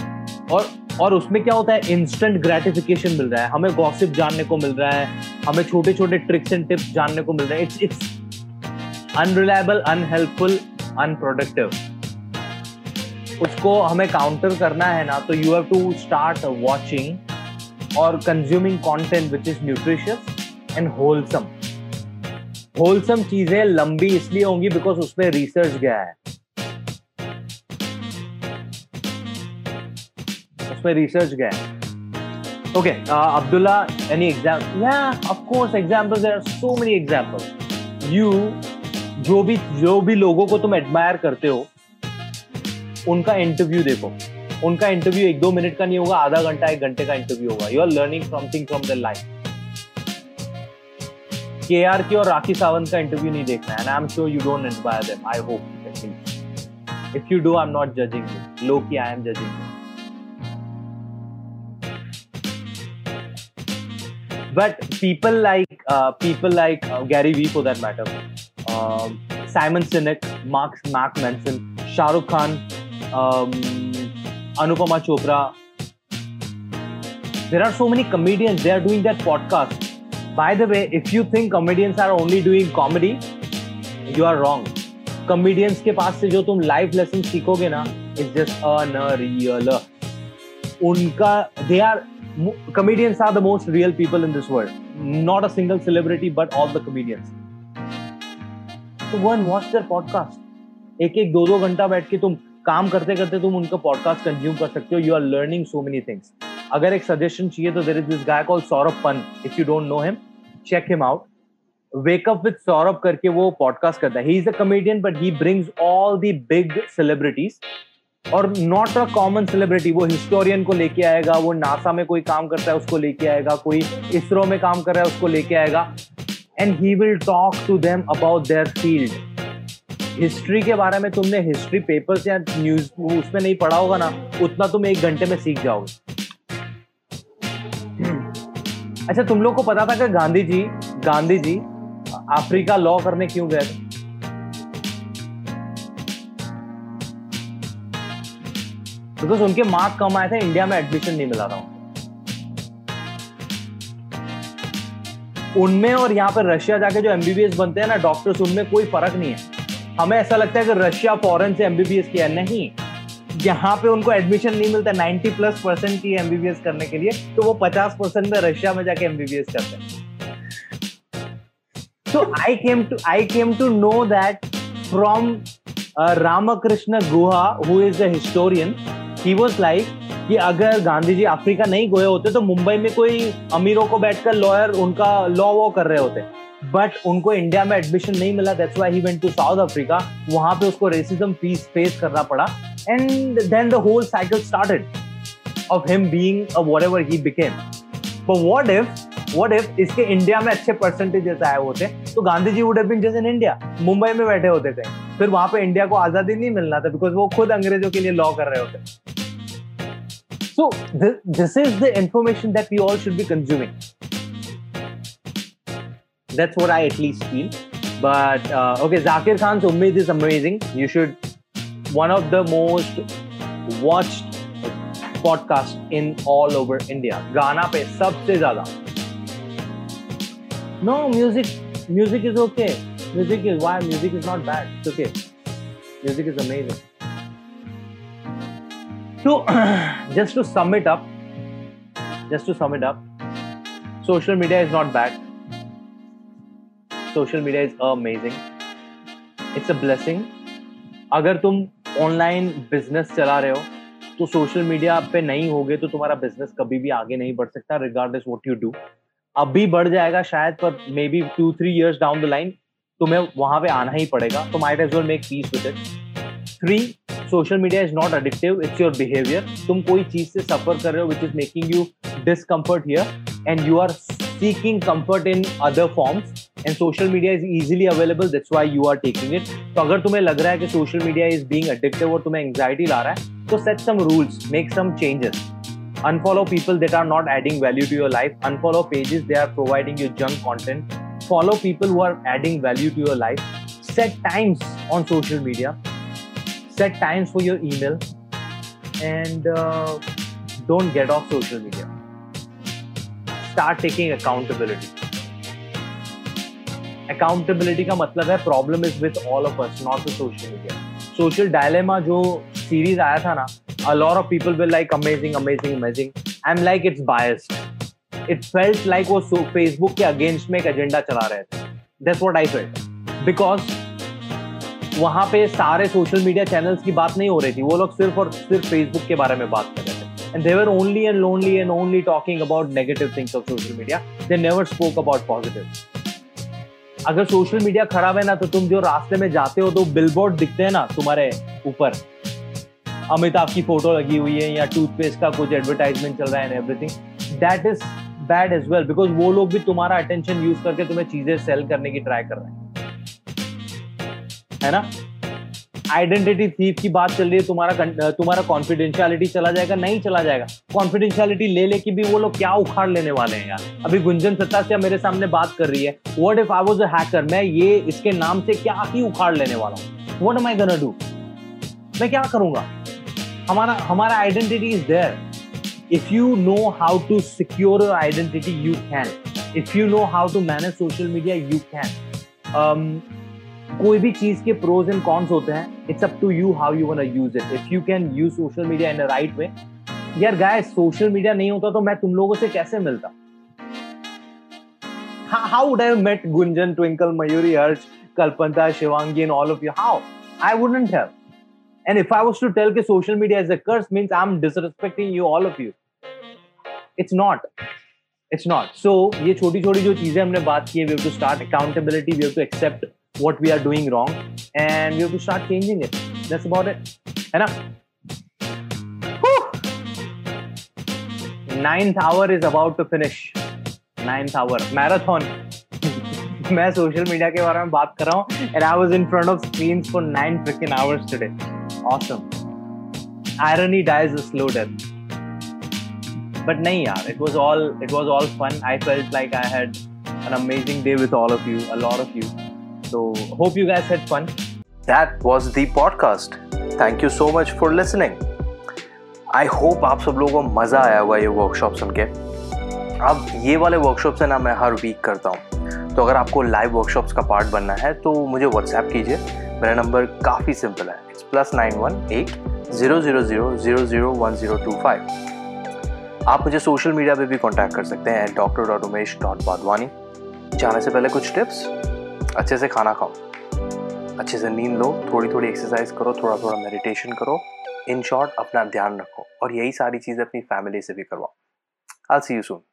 और उसमें क्या होता है, इंस्टेंट ग्रेटिफिकेशन मिल रहा है हमें, गॉसिप जानने को मिल रहा है हमें, छोटे-छोटे ट्रिक्स एंड टिप्स जानने को मिल रहा है। It's unreliable, unhelpful, unproductive. उसको हमें काउंटर करना है ना, तो you have to start watching और consuming content which is nutritious and wholesome. Wholesome चीजें लंबी इसलिए होंगी बिकॉज उसमें रिसर्च गया है, उसमें रिसर्च गया है। Okay, Abdullah, any example? या of course examples, there are so many examples. You जो भी लोगों को तुम एडमायर करते हो उनका इंटरव्यू देखो। उनका इंटरव्यू 1-2 मिनट का नहीं होगा, आधा घंटा 1 घंटे का इंटरव्यू होगा। You are learning something from the life. KRK और राखी सावंत का इंटरव्यू नहीं देखना है, and I am sure you don't admire them. I hope if you do, I am not judging you. Low key I am judging you. But people like Gary Vee for that matter, Simon Sinek, Mark Manson, Shahrukh Khan, Anupama Chopra. There are so many comedians, they are doing that podcast. By the way, if you think comedians are only doing comedy, you are wrong. Comedians के पास से जो तुम life lessons सीखोगे ना, it's just unreal. comedians are the most real people in this world. Not a single celebrity, but all the comedians. So go and watch their podcast. एक 2 घंटा बैठ के तुम काम करते करते तुम उनका podcast consume कर सकते हो. You are learning so many things. अगर एक suggestion चाहिए तो there is this guy called Saurabh Pant. If you don't know him, check him out. Wake Up with Saurabh करके वो podcast करता है. He is a comedian, but he brings all the big celebrities. और not a common celebrity, वो historian को लेके आएगा, वो नासा में कोई काम करता है उसको लेके आएगा, कोई इसरो में काम कर रहा है उसको लेके आएगा, and he will talk to them about their field. History के बारे में तुमने हिस्ट्री पेपर्स या न्यूज उसमें नहीं पढ़ा होगा ना, उतना तुम 1 घंटे में सीख जाओगे. अच्छा, तुम लोग को पता था कि गांधी जी अफ्रीका लॉ करने क्यों गए थे? बिकॉज उनके मार्क कम आए थे, इंडिया में एडमिशन नहीं मिला था उनमें. और यहाँ पर रशिया जाके जो एमबीबीएस बनते हैं ना डॉक्टर्स, उनमें कोई फर्क नहीं है. हमें ऐसा लगता है कि रशिया फॉरेन से एमबीबीएस किया, नहीं, यहाँ पे उनको एडमिशन नहीं मिलता. 90+% की एमबीबीएस करने के लिए, तो वो 50% में रशिया में जाके एमबीबीएस करते हैं. So I came to know that from Ramakrishna Guha, who is a historian. He was like कि अगर गांधी जी अफ्रीका नहीं गए होते तो मुंबई में कोई अमीरों को बैठकर लॉयर उनका लॉ वो कर रहे होते, बट उनको इंडिया में एडमिशन नहीं मिला. That's why he went to South Africa. वहां पे उसको रेसिज्म फेस करना पड़ा, and then the whole cycle started of him being whatever he became. But what if इसके इंडिया में अच्छे परसेंटेजेस आए होते तो Gandhi ji would have been just in India, Mumbai में बैठे होते थे. फिर वहां पे इंडिया को आजादी नहीं मिलना था, बिकॉज वो खुद अंग्रेजों के लिए लॉ कर रहे होते. So this is the information that we all should be consuming. That's what I at least feel. But okay, Zakir Khan's Ummeed is amazing. You should, one of the most watched podcasts in all over India. Gaana pe sabse zyada. No, music is okay. Music is not bad. It's okay. Music is amazing. So, just to sum it up, social media is not bad. Social media is amazing. It's a blessing. अगर तुम online business चला रहे हो, तो social media पे नहीं होगे तो तुम्हारा business कभी भी आगे नहीं बढ़ सकता, regardless what you do. अब भी बढ़ जाएगा शायद, पर maybe 2-3 years down the line तुम्हें वहाँ पे आना ही पड़ेगा. So might as well make peace with it. 3, social media is not addictive, it's your behavior. तुम कोई चीज से suffer कर रहे हो, which is making you discomfort here, and you are seeking comfort in other forms, and social media is easily available, that's why you are taking it. तो अगर तुम्हें लग रहा है कि social media is being addictive और तुम्हें anxiety ला रहा है, तो set some rules, make some changes. Unfollow people that are not adding value to your life. Unfollow pages that are providing you junk content. Follow people who are adding value to your life. Set times on social media. Set times for your email, and don't get off social media. Start taking accountability. Accountability का मतलब है problem is with all of us, not with social media. Social dilemma जो series आया था ना, a lot of people were like amazing. I'm like, it's biased. It felt like वो Facebook के against में एक agenda चला रहे थे. That's what I felt, because वहाँ पे सारे सोशल मीडिया चैनल्स की बात नहीं हो रही थी, वो लोग सिर्फ और सिर्फ फेसबुक के बारे में बात कर रहे थे, and they were only and lonely and only talking about negative things of social media. They never spoke about positive. अगर सोशल मीडिया खराब है ना, तो तुम जो रास्ते में जाते हो तो बिलबोर्ड दिखते हैं ना तुम्हारे ऊपर, अमिताभ की फोटो लगी हुई है या टूथपेस्ट का कुछ एडवर्टाइजमेंट चल रहा है, and everything that is bad as well, because वो लोग भी तुम्हारा अटेंशन यूज करके तुम्हें चीजें सेल करने की ट्राई कर रहे हैं, है ना. आइडेंटिटी थीफ की बात चल रही है, तुम्हारा कॉन्फिडेंशियलिटी चला जाएगा, नहीं चला जाएगा. कॉन्फिडेंशियलिटी ले लेके भी वो लोग क्या उखाड़ लेने वाले हैं यार. अभी गुंजन सत्तासिया मेरे सामने बात कर रही है, what if I was a hacker, मैं ये इसके नाम से क्या ही उखाड़ लेने वाला हूँ, what am I gonna do, मैं क्या करूंगा. हमारा identity is there. If you know how to secure your identity you can. If you know how to manage social media you can. कोई भी चीज के प्रोज एंड कॉन्स होते हैं, it's up to you how you want to use it. If you can use social media in the right way, यार guys social media नहीं होता तो मैं तुम लोगों से कैसे मिलता? How would I have met Gunjan, Twinkle, Mayuri, Harsh, Kalpanta, Shivangi and all of you? How? I wouldn't have. And if I was to tell that social media is a curse, means I'm disrespecting you, all of you. It's not. It's not. So, ये छोटी-छोटी जो चीजें हमने बात की है, we have to start accountability, we have to accept what we are doing wrong, and we have to start changing it. That's about it. है ना? 9th hour is about to finish. 9th hour. Marathon. मैं social media के बारे में बात कर रहा हूँ, and I was in front of screens for 9 freaking hours today. Awesome. Irony dies a slow death. But nahi yaar, it was all fun. I felt like I had an amazing day with all of you, a lot of you. So hope you guys had fun. That was the podcast. Thank you so much for listening. I hope आप सब लोगों को मज़ा आया हुआ ये workshop सुन के। अब ये वाले वर्कशॉप्स है ना मैं हर वीक करता हूँ, तो अगर आपको लाइव वर्कशॉप्स का पार्ट बनना है तो मुझे व्हाट्सएप कीजिए। मेरा नंबर काफ़ी सिंपल है, इट्स +918000001025। आप मुझे सोशल मीडिया पे भी कॉन्टैक्ट कर सकते हैं @dr.umesh.wadhwani। जाने से पहले कुछ टिप्स, अच्छे से खाना खाओ, अच्छे से नींद लो, थोड़ी थोड़ी एक्सरसाइज करो, थोड़ा थोड़ा मेडिटेशन करो, इन शॉर्ट अपना ध्यान रखो और यही सारी चीज़ें अपनी फैमिली से भी करवाओ। I will see you soon.